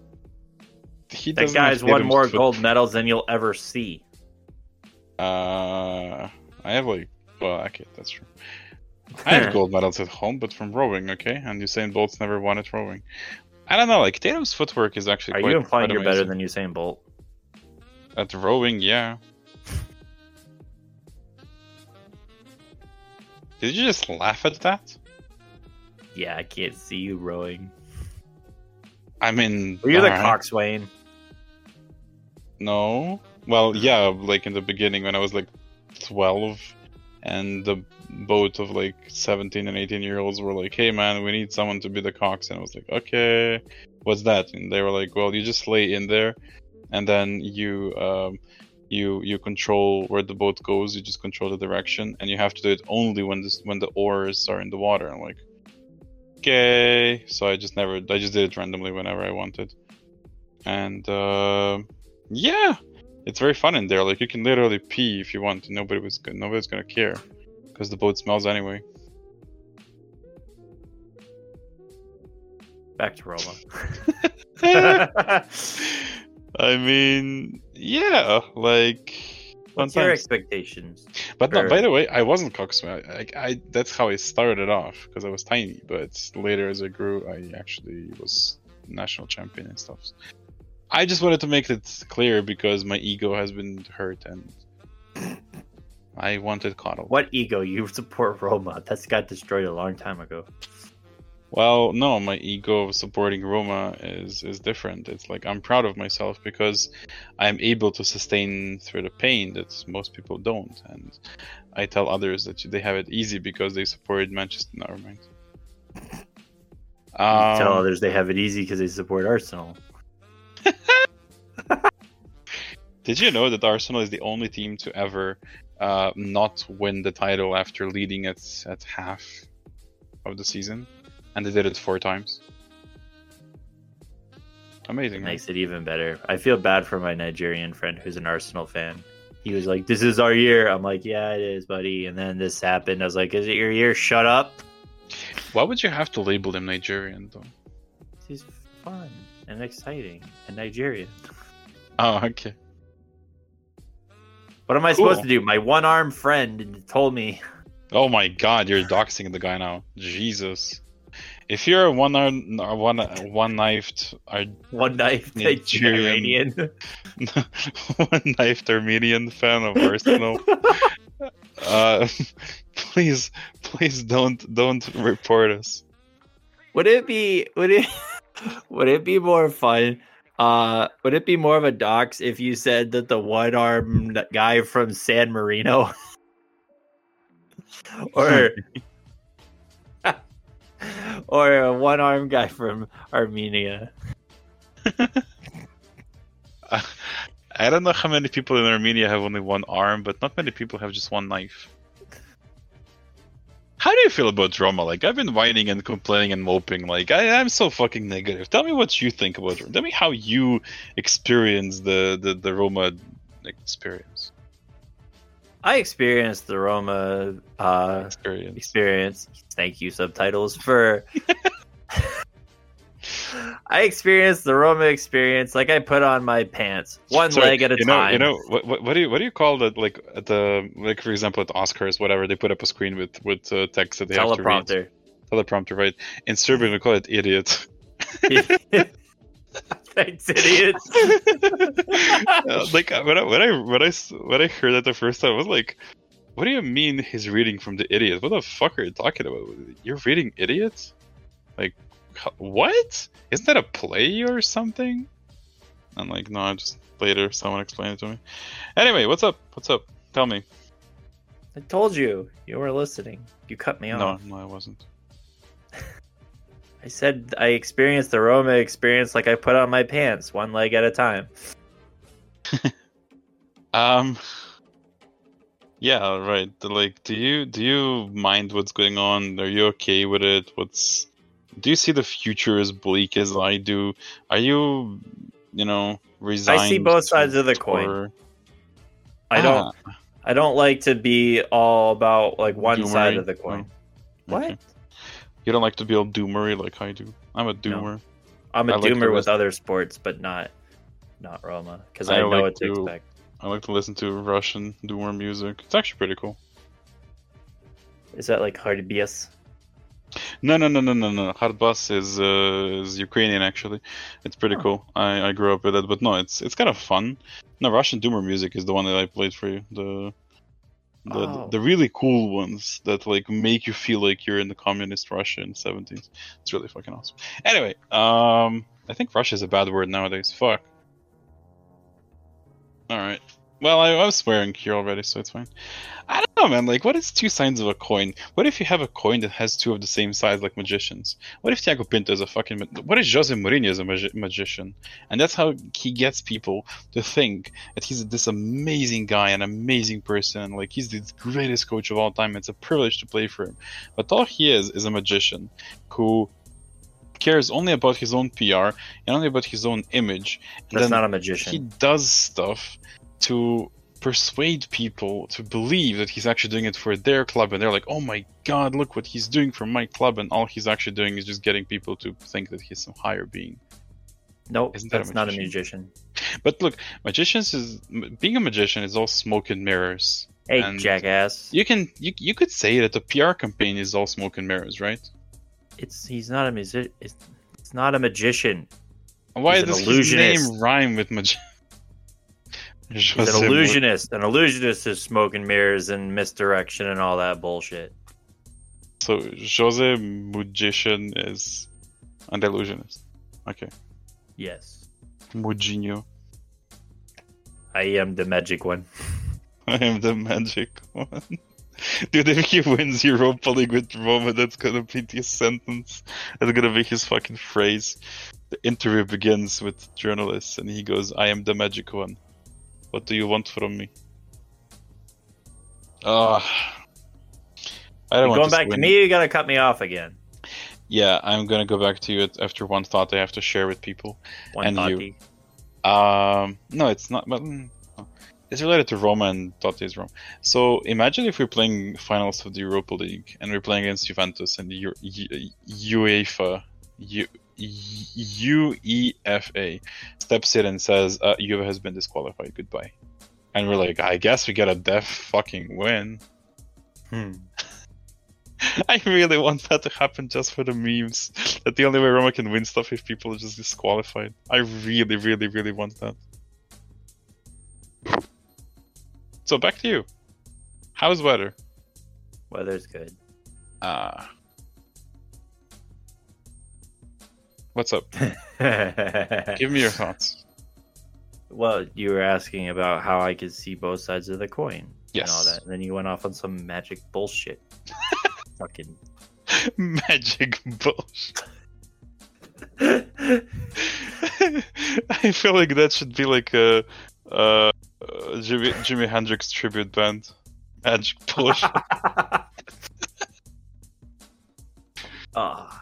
he that guy's won more foot. gold medals than you'll ever see. Uh, I have like, well, okay, that's true. I have gold medals at home, but from rowing, okay, and Usain Bolt's never won at rowing. I don't know. Like Tatum's footwork is actually. Are quite, you implying you're amazing. Better than Usain Bolt? At rowing, yeah. Did you just laugh at that? Yeah, I can't see you rowing. I mean... Were you the right. coxswain? No. Well, yeah, like in the beginning when I was like twelve and the boat of like seventeen and eighteen year olds were like, hey man, we need someone to be the cox. And I was like, okay, what's that? And they were like, well, you just lay in there and then you... Um, You you control where the boat goes. You just control the direction, and you have to do it only when this when the oars are in the water. I'm like, okay. So I just never. I just did it randomly whenever I wanted, and uh, yeah, it's very fun in there. Like you can literally pee if you want. Nobody was nobody's gonna care because the boat smells anyway. Back to Roma. I mean, yeah, like. What's sometimes. Your expectations? But for... no, by the way, I wasn't coxswain. I, I, I that's how I started off because I was tiny. But later, as I grew, I actually was national champion and stuff. I just wanted to make it clear because my ego has been hurt and I wanted coddled. What ego? You support Roma? That's got destroyed a long time ago. Well, no, my ego of supporting Roma is, is different. It's like I'm proud of myself because I'm able to sustain through the pain that most people don't. And I tell others that they have it easy because they support Manchester United. Um, tell others they have it easy because they support Arsenal. Did you know that Arsenal is the only team to ever uh, not win the title after leading it at half of the season? And they did it four times. Amazing. It makes it even better. I feel bad for my Nigerian friend who's an Arsenal fan. He was like, "This is our year." I'm like, "Yeah, it is, buddy." And then this happened. I was like, "Is it your year? Shut up." Why would you have to label him Nigerian, though? He's fun and exciting and Nigerian. Oh, okay. What am I cool. supposed to do? My one-arm friend told me. Oh my God, you're doxing the guy now. Jesus. If you're a one arm, one one knifed, one knifed Nigerian, one knifed Armenian fan of Arsenal, uh, please, please don't don't report us. Would it be would it would it be more fun? Uh, would it be more of a dox if you said that the one arm guy from San Marino, or? Or a one-armed guy from Armenia. I don't know how many people in Armenia have only one arm, but not many people have just one knife. How do you feel about Roma? Like, I've been whining and complaining and moping. Like, I, I'm so fucking negative. Tell me what you think about Roma. Tell me how you experience the, the, the Roma experience. I experienced the Roma uh, experience. experience. Thank you, subtitles, for... I experienced the Roma experience like I put on my pants, one Sorry, leg at a you know, time. You know, what, what, what do you what do you call that? Like, at the, like for example, at Oscars, whatever, they put up a screen with, with uh, text that they have to read. Teleprompter. Teleprompter, right. In Serbian, we call it idiot. Thanks, idiots. uh, like when I when I when I when I heard that the first time, I was like, "What do you mean he's reading from the idiot? What the fuck are you talking about? You're reading idiots? Like, what? Isn't that a play or something?" I'm like, "No, I just later someone explained it to me." Anyway, what's up? What's up? Tell me. I told you you were listening. You cut me off. No, no, I wasn't. I said I experienced the Roma experience like I put on my pants, one leg at a time. um, yeah, right. Like, do you do you mind what's going on? Are you okay with it? What's do you see the future as bleak as I do? Are you, you know, resigned? I see both sides of the coin. Or... I ah. don't. I don't like to be all about like one Doomery? side of the coin. No. What? Okay. You don't like to be a doomery like I do. I'm a doomer. No. I'm a I doomer like with other sports, but not not Roma, because I, I know like what to expect. I like to listen to Russian doomer music. It's actually pretty cool. Is that like Hardbass? No, no, no, no, no, no. Hardbass is uh, is Ukrainian, actually. It's pretty oh. cool. I, I grew up with it, but no, it's it's kind of fun. No, Russian doomer music is the one that I played for you. The... The, oh. the really cool ones that like make you feel like you're in the communist Russia in the seventies. It's really fucking awesome. Anyway, um, I think Russia is a bad word nowadays. Fuck. Alright. Well, I, I was swearing here already, so it's fine. I don't know, man. Like, what is two sides of a coin? What if you have a coin that has two of the same sides, like magicians? What if Thiago Pinto is a fucking... Ma- what if Jose Mourinho is a magi- magician? And that's how he gets people to think that he's this amazing guy, an amazing person. Like, he's the greatest coach of all time. It's a privilege to play for him. But all he is is a magician who cares only about his own P R and only about his own image. And that's not a magician. He does stuff... to persuade people to believe that he's actually doing it for their club, and they're like, "Oh my God, look what he's doing for my club," and all he's actually doing is just getting people to think that he's some higher being. No, nope, that's a not a magician. But look, magicians is being a magician is all smoke and mirrors. Hey, and jackass! You can you you could say that the P R campaign is all smoke and mirrors, right? It's he's not a music. It's, it's not a magician. Why he's does his name rhyme with magician? He's an illusionist. An illusionist is smoke and mirrors and misdirection and all that bullshit. So Jose Mugician is Andalusianist. Okay. Yes. Mugino. I am the magic one. I am the magic one. Dude, if he wins Europa League with Roma, that's gonna be his sentence. That's gonna be his fucking phrase. The interview begins with journalists, and he goes, "I am the magic one. What do you want from me?" Ah, oh, I don't You're want. Going back to me, you're gonna cut me off again. Yeah, I'm gonna go back to you after one thought I have to share with people. One and thoughty. You. Um, no, it's not. But, it's related to Roma and Totti's Roma. So imagine if we're playing finals of the Europa League and we're playing against Juventus and U- U- UEFA, U- U- UEFA steps in and says, uh, UEFA has been disqualified, goodbye. And we're like, I guess we get a deaf fucking win. Hmm. I really want that to happen just for the memes. That the only way Roma can win stuff if people are just disqualified. I really, really, really want that. So back to you. How's weather? Weather's good. Ah. Uh, what's up? Give me your thoughts. Well, you were asking about how I could see both sides of the coin. Yes. And all that. And then you went off on some magic bullshit. Fucking magic bullshit. I feel like that should be like a. Uh, Uh, Jimmy, Jimi Hendrix tribute band, Magic Bullshit. Oh.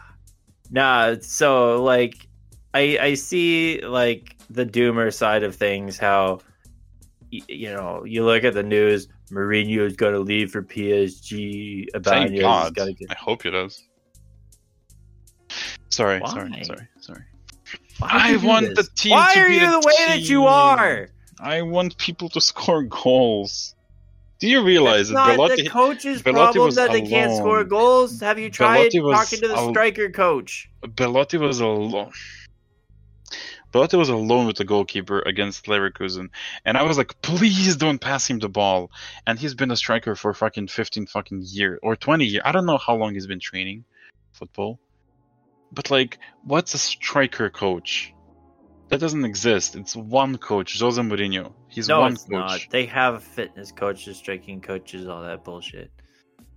Nah, so like, I I see like the doomer side of things. How y- you know you look at the news. Mourinho is going to leave for P S G. Thank God. Get... I hope he does. Sorry, Why? sorry, sorry, sorry. Why I want this? the team. Why to are be you the, the way team? that you are? I want people to score goals. Do you realize that Bellotti... It's not the coach's Bellotti problem that they alone. can't score goals. Have you tried Bellotti talking to the al- striker coach? Bellotti was alone. Bellotti was alone with the goalkeeper against Leverkusen. And I was like, please don't pass him the ball. And he's been a striker for fucking fifteen fucking years. Or twenty years. I don't know how long he's been training football. But like, what's a striker coach? That doesn't exist. It's one coach, Jose Mourinho. He's no, one it's coach. Not. They have fitness coaches, striking coaches, all that bullshit.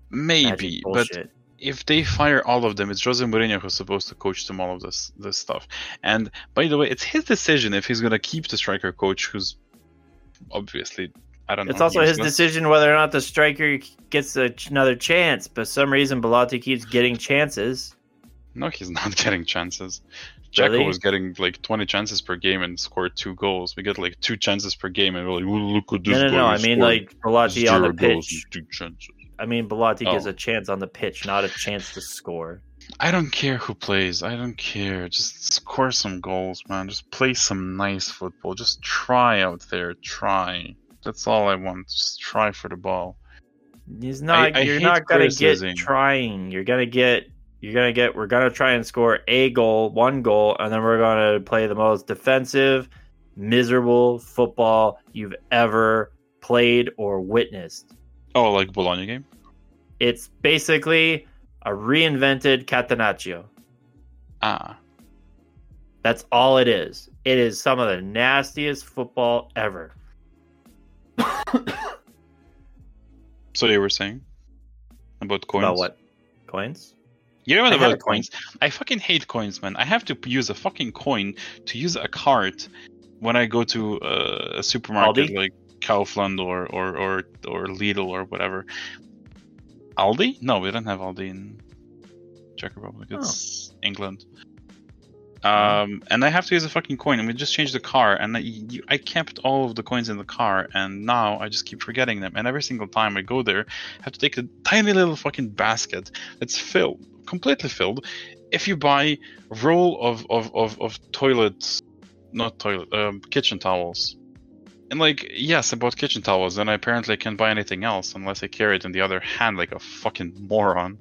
Maybe, bullshit. But if they fire all of them, it's Jose Mourinho who's supposed to coach them all of this this stuff. And by the way, it's his decision if he's gonna keep the striker coach, who's obviously I don't know. It's also his gonna... decision whether or not the striker gets a, another chance. But for some reason, Bellotti keeps getting chances. No, he's not getting chances. Jacko really? was getting like twenty chances per game and scored two goals. We get like two chances per game and we're like, well, look at this. No, no, no. I mean, like, Bellotti on the pitch. I mean, Bellotti oh. gives a chance on the pitch, not a chance to score. I don't care who plays. I don't care. Just score some goals, man. Just play some nice football. Just try out there. Try. That's all I want. Just try for the ball. He's not. I, you're I not gonna criticism. get trying. You're gonna get. You're gonna get. We're gonna try and score a goal, one goal, and then we're gonna play the most defensive, miserable football you've ever played or witnessed. Oh, like Bologna game? It's basically a reinvented Catenaccio. Ah, that's all it is. It is some of the nastiest football ever. So you were saying about coins? About what? Coins? You know about coins? Coin. I fucking hate coins, man. I have to use a fucking coin to use a cart when I go to uh, a supermarket Aldi? like Kaufland or, or, or, or Lidl or whatever. Aldi? No, we don't have Aldi in Czech Republic. It's oh. England. Um, and I have to use a fucking coin, and we just changed the car, and I, you, I kept all of the coins in the car, and now I just keep forgetting them. And every single time I go there, I have to take a tiny little fucking basket that's filled, completely filled. If you buy a roll of of of, of toilets, not toilet, um, kitchen towels, and like yes, I bought kitchen towels, and I apparently can't buy anything else unless I carry it in the other hand like a fucking moron.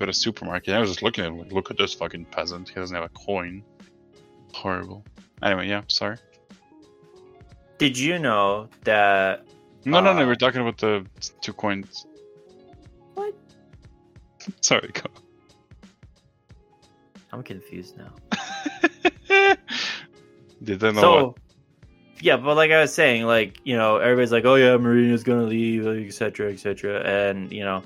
At a supermarket, and I was just looking at him like, look at this fucking peasant. He doesn't have a coin. Horrible. Anyway, yeah, sorry. Did you know that? No, uh, no, no. We're talking about the two coins. What? Sorry, go on. I'm confused now. Didn't know so, what? Yeah, but like I was saying, like, you know, everybody's like, oh yeah, Mourinho's gonna leave, et cetera, et cetera, and you know,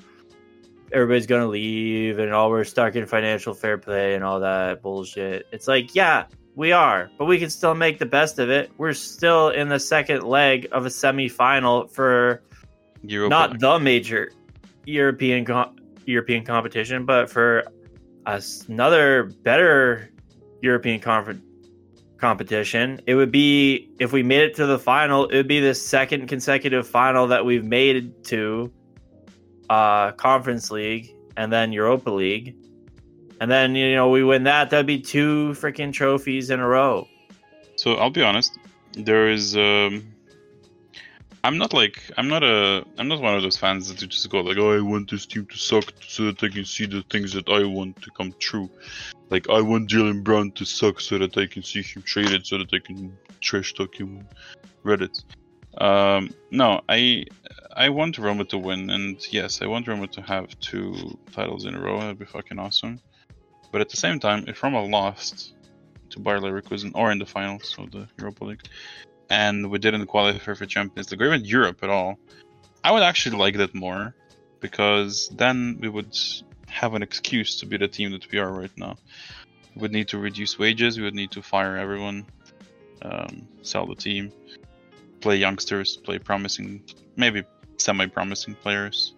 everybody's gonna leave, and all we're stuck in financial fair play and all that bullshit. It's like, yeah, we are, but we can still make the best of it. We're still in the second leg of a semi-final for Europa not League. The major European com- European competition, but for another better European conference competition. It would be, if we made it to the final, it would be the second consecutive final that we've made it to, uh, Conference League and then Europa League. And then, you know, we win that, that'd be two freaking trophies in a row. So I'll be honest, there is, um, I'm not like, I'm not a, I'm not one of those fans that just go like, oh, I want this team to suck so that I can see the things that I want to come true. Like, I want Jalen Brown to suck so that I can see him traded, so that I can trash talk him on Reddit. Um, no, I I want Roma to win, and yes, I want Roma to have two titles in a row. That'd be fucking awesome. But at the same time, if Roma lost to Bayer Leverkusen or in the finals of the Europa League, and we didn't qualify for Champions League or even Europe at all, I would actually like that more, because then we would have an excuse to be the team that we are right now. We would need to reduce wages, we would need to fire everyone, um, sell the team, play youngsters, play promising, maybe semi-promising players.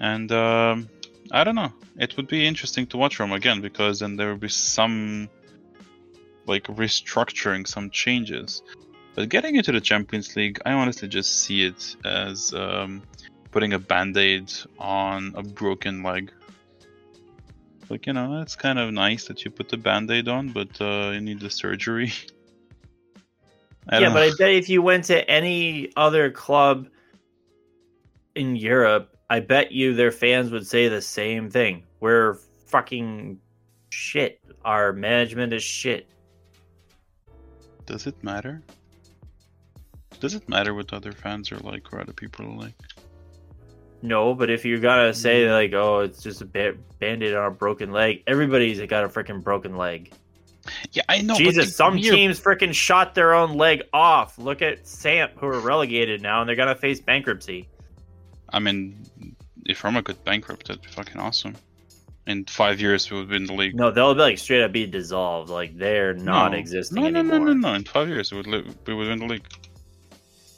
And um, I don't know, it would be interesting to watch Roma again, because then there would be some like restructuring, some changes. But getting into the Champions League, I honestly just see it as um, putting a band-aid on a broken leg. Like, you know, it's kind of nice that you put the band-aid on, but uh, you need the surgery. I yeah, but I bet if you went to any other club in Europe, I bet you their fans would say the same thing. We're fucking shit. Our management is shit. Does it matter? Does it matter what other fans are like or other people are like? No, but if you gotta say like, oh, it's just a ba- band-aid on a broken leg, everybody's got a freaking broken leg. Yeah, I know. Jesus, but some you... teams freaking shot their own leg off. Look at Samp, who are relegated now, and they're gonna face bankruptcy. I mean, if Roma could bankrupt, that'd be fucking awesome. In five years, we would be in the league. No, they'll be like straight up be dissolved. Like they're not no, existing no, no, anymore. No, no, no, no. In five years, we would li- we would win the league.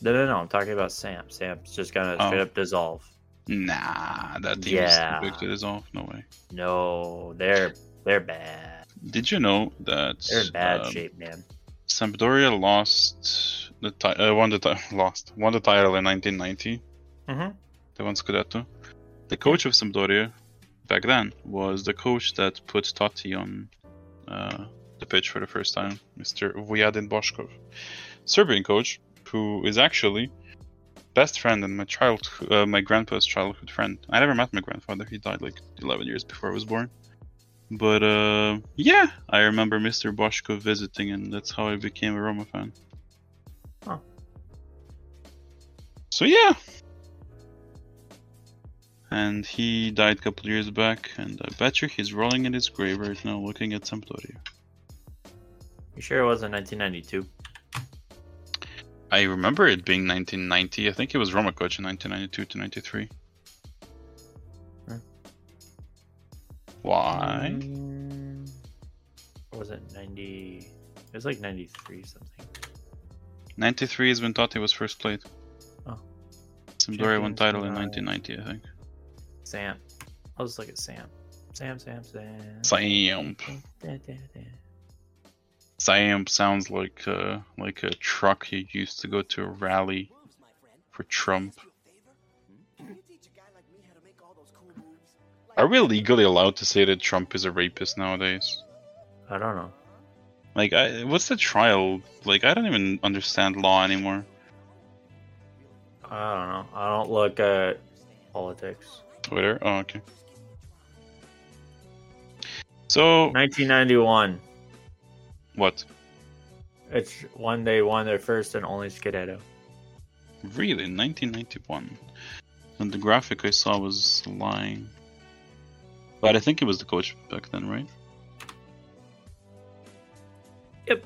No, no, no. I'm talking about Samp. Samp's just gonna oh. straight up dissolve. Nah, that team yeah. is too big to dissolve. No way. No, they're they're bad. Did you know that they're in bad um, shape, man? Sampdoria lost the ti- uh, won the ti- lost won the title in nineteen ninety. Mm-hmm. They won Scudetto. The coach of Sampdoria back then was the coach that put Totti on uh, the pitch for the first time, Mister Vujadin Boškov, Serbian coach who is actually best friend and my child, uh, my grandpa's childhood friend. I never met my grandfather. He died like eleven years before I was born. But uh, yeah, I remember Mister Boškov visiting, and that's how I became a Roma fan. Huh. So yeah. And he died a couple years back, and I bet you he's rolling in his grave right now, looking at Sampdoria. You sure it wasn't nineteen ninety-two? I remember it being nineteen ninety. I think it was Roma coach in nineteen ninety-two to ninety-three. Huh. Why? Um, was it ninety? It was like ninety-three something. ninety-three is when Totti was first played. Oh. Sampdoria won title in nineteen ninety, I think. Sam. I'll just look at Sam. Sam, Sam, Sam. Sam. Da, da, da. Sam sounds like uh, like a truck you used to go to a rally for Trump. Are we legally allowed to say that Trump is a rapist nowadays? I don't know. Like, I, what's the trial? Like, I don't even understand law anymore. I don't know. I don't look at politics. Twitter? Oh, okay. So... nineteen ninety-one. What? It's when they won their first and only Scudetto. Really? nineteen ninety-one? And the graphic I saw was lying. But I think he was the coach back then, right? Yep.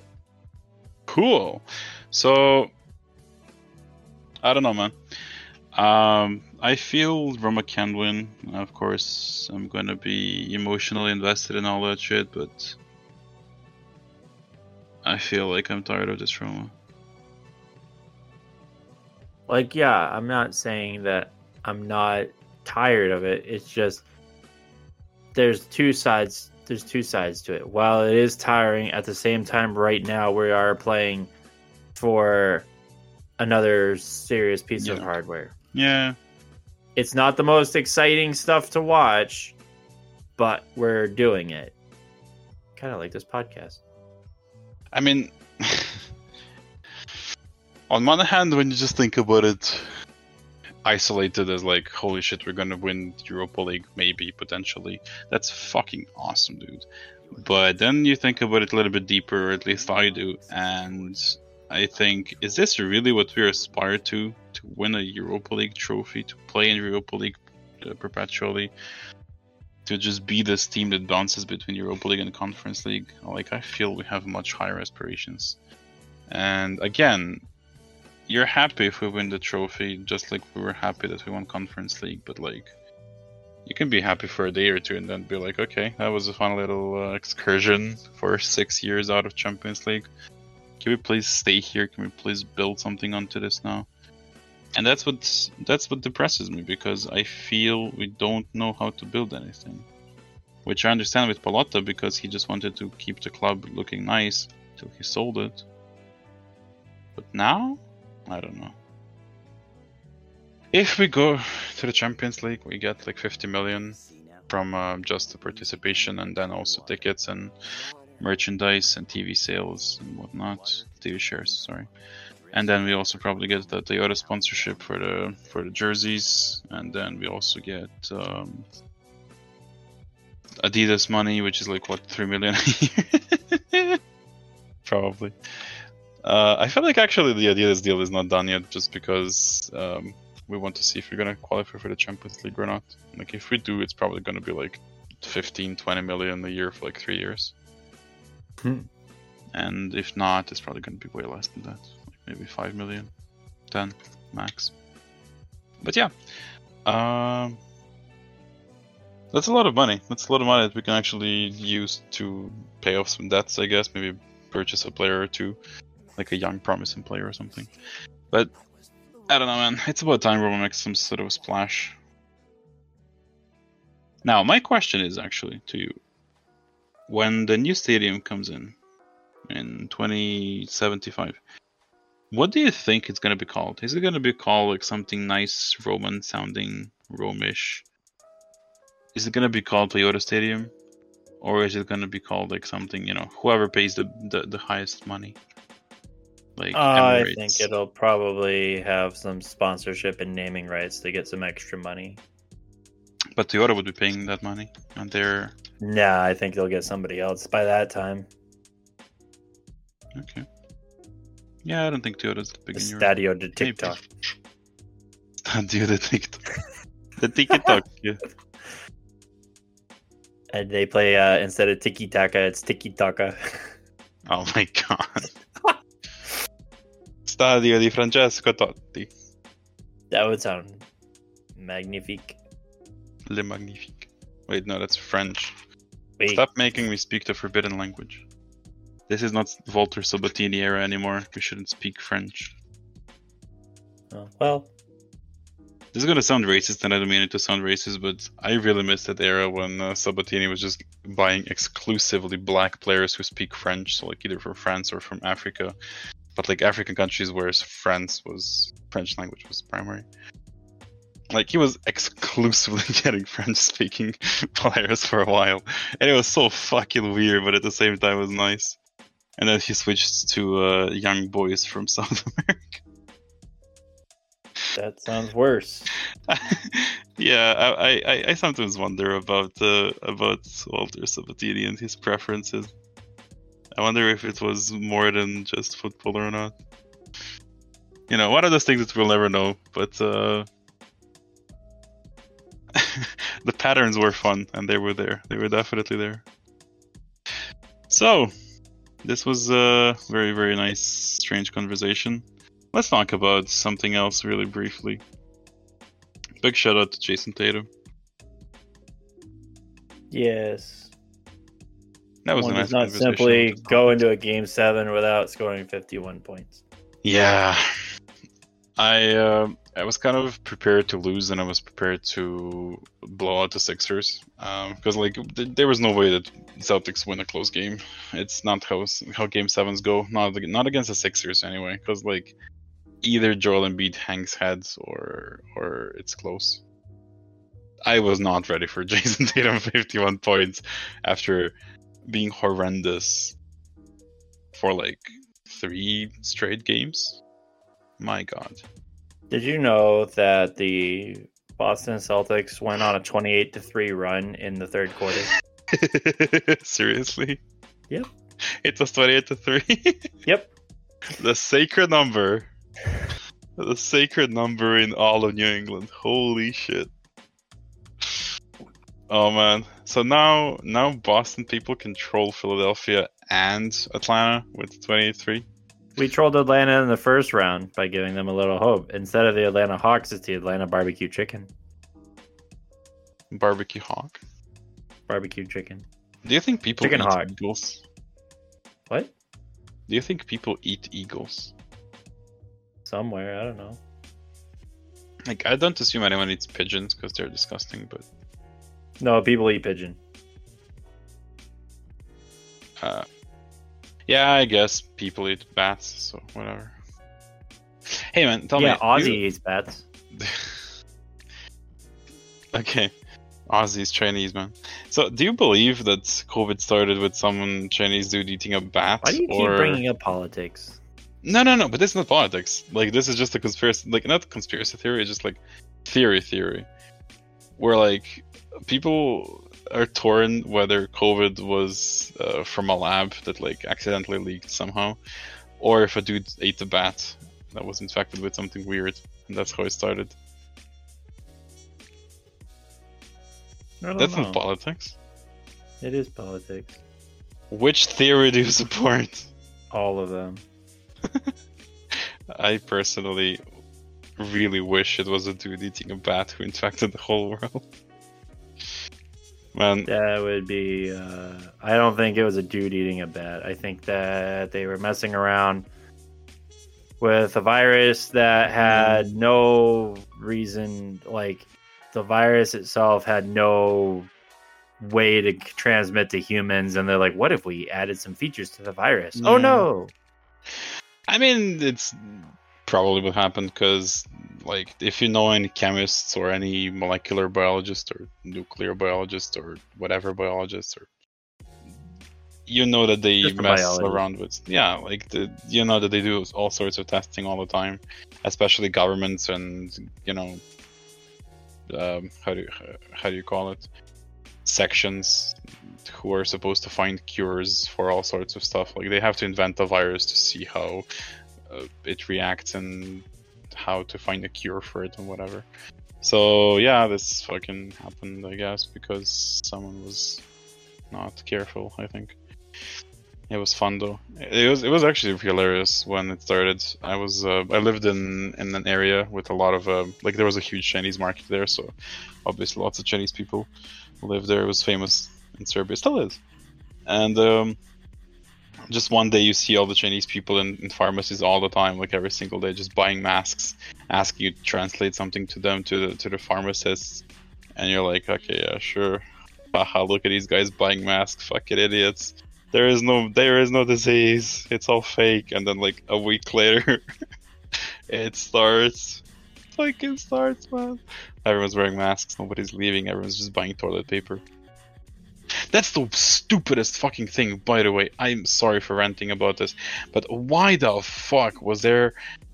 Cool. So, I don't know, man. Um, I feel Roma can win. Of course, I'm going to be emotionally invested in all that shit, but I feel like I'm tired of this Roma. Like, yeah, I'm not saying that I'm not tired of it. It's just there's two sides. There's two sides to it. While it is tiring, at the same time, right now we are playing for another serious piece yeah. of hardware. Yeah, it's not the most exciting stuff to watch, but we're doing it. Kind of like this podcast. I mean, on one hand, when you just think about it, isolated as like, holy shit, we're gonna win Europa League, maybe, potentially. That's fucking awesome, dude. But then you think about it a little bit deeper, or at least I do, and I think, is this really what we aspire to? To win a Europa League trophy, to play in Europa League uh, perpetually, to just be this team that bounces between Europa League and Conference League? Like, I feel we have much higher aspirations. And again, you're happy if we win the trophy, just like we were happy that we won Conference League, but like, you can be happy for a day or two and then be like, okay, that was a fun little uh, excursion for six years out of Champions League. Can we please stay here? Can we please build something onto this now? And that's what that's what depresses me, because I feel we don't know how to build anything. Which I understand with Pallotta, because he just wanted to keep the club looking nice till he sold it. But now? I don't know. If we go to the Champions League, we get like fifty million from uh, just the participation, and then also tickets and merchandise and T V sales and whatnot. T V shares, sorry. And then we also probably get the Toyota sponsorship for the for the jerseys, and then we also get um, Adidas money, which is like, what, three million a year? Probably. Uh, I feel like actually the Adidas deal is not done yet, just because um, we want to see if we're going to qualify for the Champions League or not. Like, if we do, it's probably going to be like fifteen, twenty million a year for like three years. Hmm. And if not, it's probably going to be way less than that. Like maybe five million, ten max. But yeah, um, that's a lot of money. That's a lot of money that we can actually use to pay off some debts, I guess. Maybe purchase a player or two. Like a young, promising player or something. But, I don't know, man. It's about time Roma makes some sort of splash. Now, my question is, actually, to you. When the new stadium comes in, in twenty seventy-five, what do you think it's going to be called? Is it going to be called like something nice, Roman-sounding, Romish? Is it going to be called Toyota Stadium? Or is it going to be called like something, you know, whoever pays the, the, the highest money? Like uh, I think it'll probably have some sponsorship and naming rights to get some extra money. But Toyota would be paying that money, and they're... Nah, I think they'll get somebody else by that time. Okay. Yeah, I don't think Toyota's big in Europe. Stadio de TikTok. Stadio de TikTok. The TikTok, yeah. And they play, uh, instead of Tiki Taka, it's Tiki Taka. Oh my god. Stadio di Francesco Totti. That would sound magnifique. Le magnifique. Wait, no, that's French. Wait. Stop making me speak the forbidden language. This is not Walter Sabatini era anymore. We shouldn't speak French. Oh, well. This is gonna sound racist, and I don't mean it to sound racist, but I really miss that era when uh, Sabatini was just buying exclusively black players who speak French, so like either from France or from Africa. But like African countries, whereas France was French language was primary. Like he was exclusively getting French-speaking players for a while, and it was so fucking weird. But at the same time, it was nice. And then he switched to uh, young boys from South America. That sounds worse. Yeah, I, I, I sometimes wonder about uh, about Walter Sabatini and his preferences. I wonder if it was more than just football or not. You know, one of those things that we'll never know, but uh, the patterns were fun, and they were there. They were definitely there. So, this was a very, very nice, strange conversation. Let's talk about something else really briefly. Big shout out to Jason Tatum. Yes. That was a nice conversation. One does not simply go into a game seven without scoring fifty-one points. Yeah. I uh, I was kind of prepared to lose, and I was prepared to blow out the Sixers because um, like th- there was no way that Celtics win a close game. It's not how how game sevens go. Not not against the Sixers anyway, because like either Joel Embiid hangs heads or or it's close. I was not ready for Jason Tatum fifty-one points after being horrendous for like three straight games. My God. Did you know that the Boston Celtics went on a twenty-eight to three run in the third quarter? Seriously? Yep. It was twenty-eight to three? Yep. The sacred number. The sacred number in all of New England. Holy shit. Oh, man. So now, now Boston people control Philadelphia and Atlanta with twenty-eight three. We trolled Atlanta in the first round by giving them a little hope. Instead of the Atlanta Hawks, it's the Atlanta Barbecue Chicken. Barbecue Hawk? Barbecue Chicken. Do you think people chicken eat hog. Eagles? What? Do you think people eat eagles? Somewhere, I don't know. Like, I don't assume anyone eats pigeons because they're disgusting, but... No, people eat pigeon. Uh... Yeah, I guess people eat bats, so whatever. Hey, man, tell yeah, me... Yeah, Ozzy you... eats bats. Okay. Ozzy's Chinese, man. So, do you believe that COVID started with some Chinese dude eating a bat? Why do you or... keep bringing up politics? No, no, no, but this is not politics. Like, this is just a conspiracy... Like, not conspiracy theory, it's just, like, theory theory. Where, like, people... are torn whether COVID was uh, from a lab that like accidentally leaked somehow, or if a dude ate a bat that was infected with something weird, and that's how it started. That's know. Not politics. It is politics. Which theory do you support? All of them. I personally really wish it was a dude eating a bat who infected the whole world. Man. That would be... Uh, I don't think it was a dude eating a bat. I think that they were messing around with a virus that had no reason... Like, the virus itself had no way to transmit to humans. And they're like, what if we added some features to the virus? Yeah. Oh, no! I mean, it's probably what happened because... Like, if you know any chemists or any molecular biologist or nuclear biologist or whatever biologist, or you know that they mess biology. around with, yeah, like the, you know that they do all sorts of testing all the time, especially governments and you know, um, how do you, how do you call it, sections who are supposed to find cures for all sorts of stuff. Like they have to invent a virus to see how uh, it reacts and. How to find a cure for it and whatever. So yeah, this fucking happened, I guess, because someone was not careful. I think it was fun though. It was it was actually hilarious when it started. I was uh, I lived in in an area with a lot of uh, like there was a huge Chinese market there, so obviously lots of Chinese people lived there. It was famous in Serbia, it still is, and. Um, Just one day you see all the Chinese people in, in pharmacies all the time, like every single day, just buying masks, asking you to translate something to them, to the to the pharmacists, and you're like, okay, yeah, sure. Haha, look at these guys buying masks, fucking idiots. There is no there is no disease, it's all fake. And then like a week later, it starts. Fucking starts, man. Everyone's wearing masks, nobody's leaving, everyone's just buying toilet paper. That's the stupidest fucking thing, by the way. I'm sorry for ranting about this, but why the fuck was there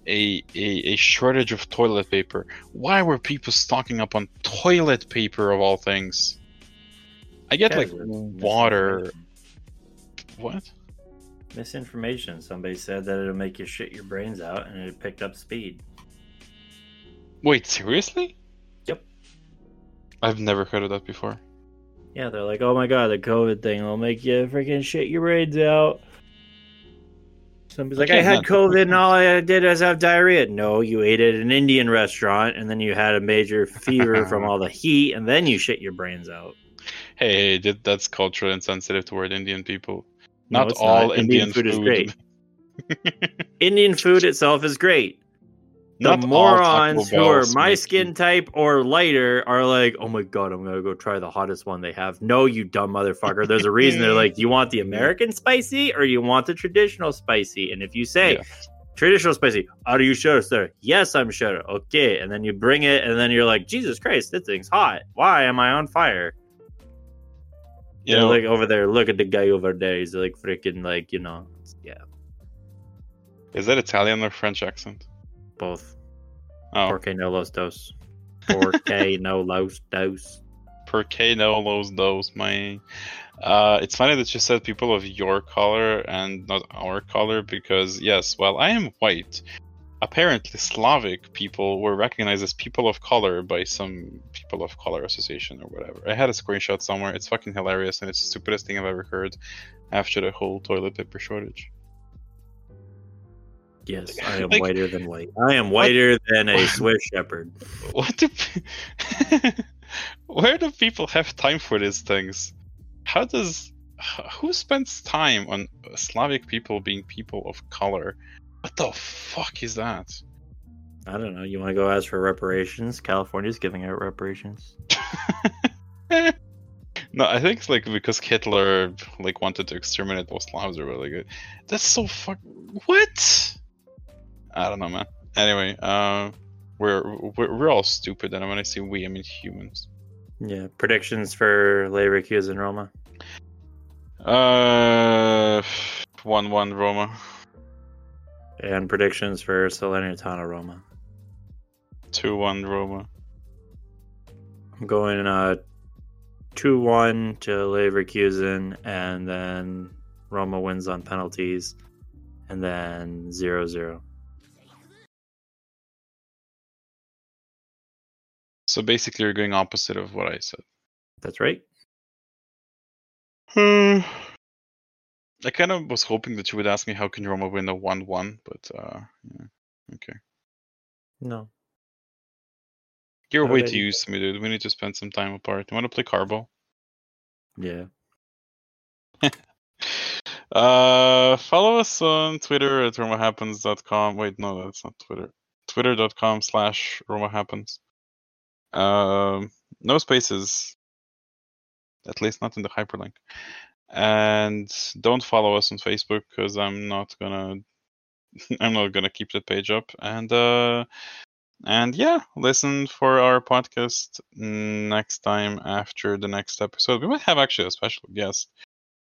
a, a a shortage of toilet paper? Why were people stocking up on toilet paper of all things? I get, yeah, like, water... What? Misinformation. Somebody said that it'll make you shit your brains out, and it picked up speed. Wait, seriously? Yep. I've never heard of that before. Yeah, they're like, oh my god, the COVID thing will make you freaking shit your brains out. Somebody's like, I had COVID and all I did was have diarrhea. No, you ate at an Indian restaurant and then you had a major fever from all the heat and then you shit your brains out. Hey, that's culturally insensitive toward Indian people. Not no, all not. Indian, Indian food, food is great. Indian food itself is great. The Not morons who are my skin type or lighter are like, oh my god, I'm gonna go try the hottest one they have. No, you dumb motherfucker. There's a reason they're like, do you want the American spicy or you want the traditional spicy? And if you say yeah. traditional spicy, are you sure, sir? Yes, I'm sure. Okay, and then you bring it, and then you're like, Jesus Christ, this thing's hot. Why am I on fire? You know, like over there, look at the guy over there. He's like freaking like, you know, yeah. Is that Italian or French accent? Both. Oh. Porque no los dos. Porque no los dos. Porque no los dos, my... Uh, it's funny that you said people of your color and not our color, because, yes, while I am white, apparently Slavic people were recognized as people of color by some people of color association or whatever. I had a screenshot somewhere. It's fucking hilarious, and it's the stupidest thing I've ever heard after the whole toilet paper shortage. Yes, I am like, whiter than white. I am whiter what, than a what, Swiss shepherd. What do pe- Where do people have time for these things? How does... Who spends time on Slavic people being people of color? What the fuck is that? I don't know. You want to go ask for reparations? California's giving out reparations. No, I think it's like because Hitler like wanted to exterminate all Slavs or whatever. Like, that's so fuck... What? I don't know, man. Anyway, uh, we're, we're we're all stupid, and when I say we, I mean humans. Yeah. Predictions for Leverkusen Roma. Uh, one one Roma. And predictions for Salernitana Roma. two one Roma. I'm going uh two one to Leverkusen, and then Roma wins on penalties, and then zero zero. So basically, you're going opposite of what I said. That's right. Hmm. I kind of was hoping that you would ask me how can Roma win a one one, but uh, yeah. Okay. No. You're way too used to me, dude. We need to spend some time apart. You want to play Carbo? Yeah. uh, follow us on Twitter at Roma Happens dot com. Wait, no, that's not Twitter. Twitter.com slash RomaHappens. Um, no spaces, at least not in the hyperlink. And don't follow us on Facebook because I'm not gonna, I'm not gonna keep that page up. And uh, and yeah, listen for our podcast next time after the next episode. We might have actually a special guest,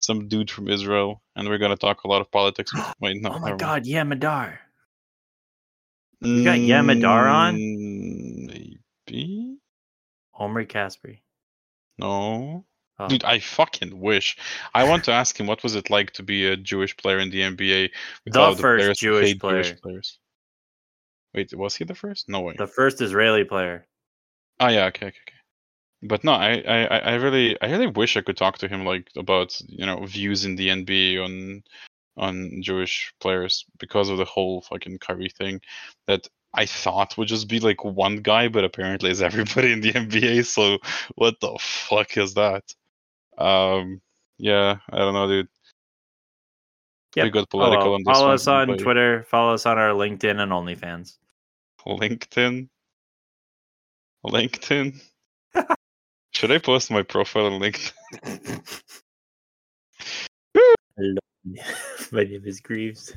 some dude from Israel, and we're gonna talk a lot of politics. Wait, no. Oh my God, Yamadar. You got Yamadar on? Maybe. Omri Caspery. No. Oh. Dude, I fucking wish. I want to ask him what was it like to be a Jewish player in the N B A. The first the Jewish player. Jewish players. Wait, was he the first? No way. The first Israeli player. Oh yeah, okay, okay, okay. But no, I, I, I really, I really wish I could talk to him like about you know views in the N B A on, on Jewish players because of the whole fucking Curry thing. That. I thought would just be like one guy, but apparently it's everybody in the N B A. So what the fuck is that? Um, yeah, I don't know, dude. Yep. We got political Hello. on this. Follow us on play. Twitter. Follow us on our LinkedIn and OnlyFans. LinkedIn. LinkedIn. Should I post my profile on LinkedIn? Hello. My name is Greaves.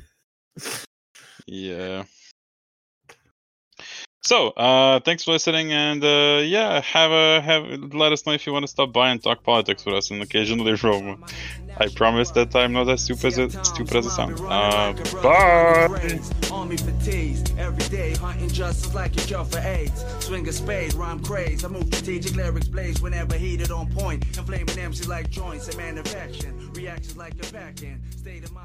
Yeah. So, uh, thanks for listening, and uh, yeah, have a have. Let us know if you want to stop by and talk politics with us, and occasionally Roma. I promise that I'm not as stupid as it, stupid as it sounds. Uh, bye. Army fatigues every day, hunting justice like a cure for AIDS. Swing a spade, rhyme craze. I move strategic lyrics blaze whenever heated on point. Inflaming M C like joints and manufacturing reactions like a back end. State of mind.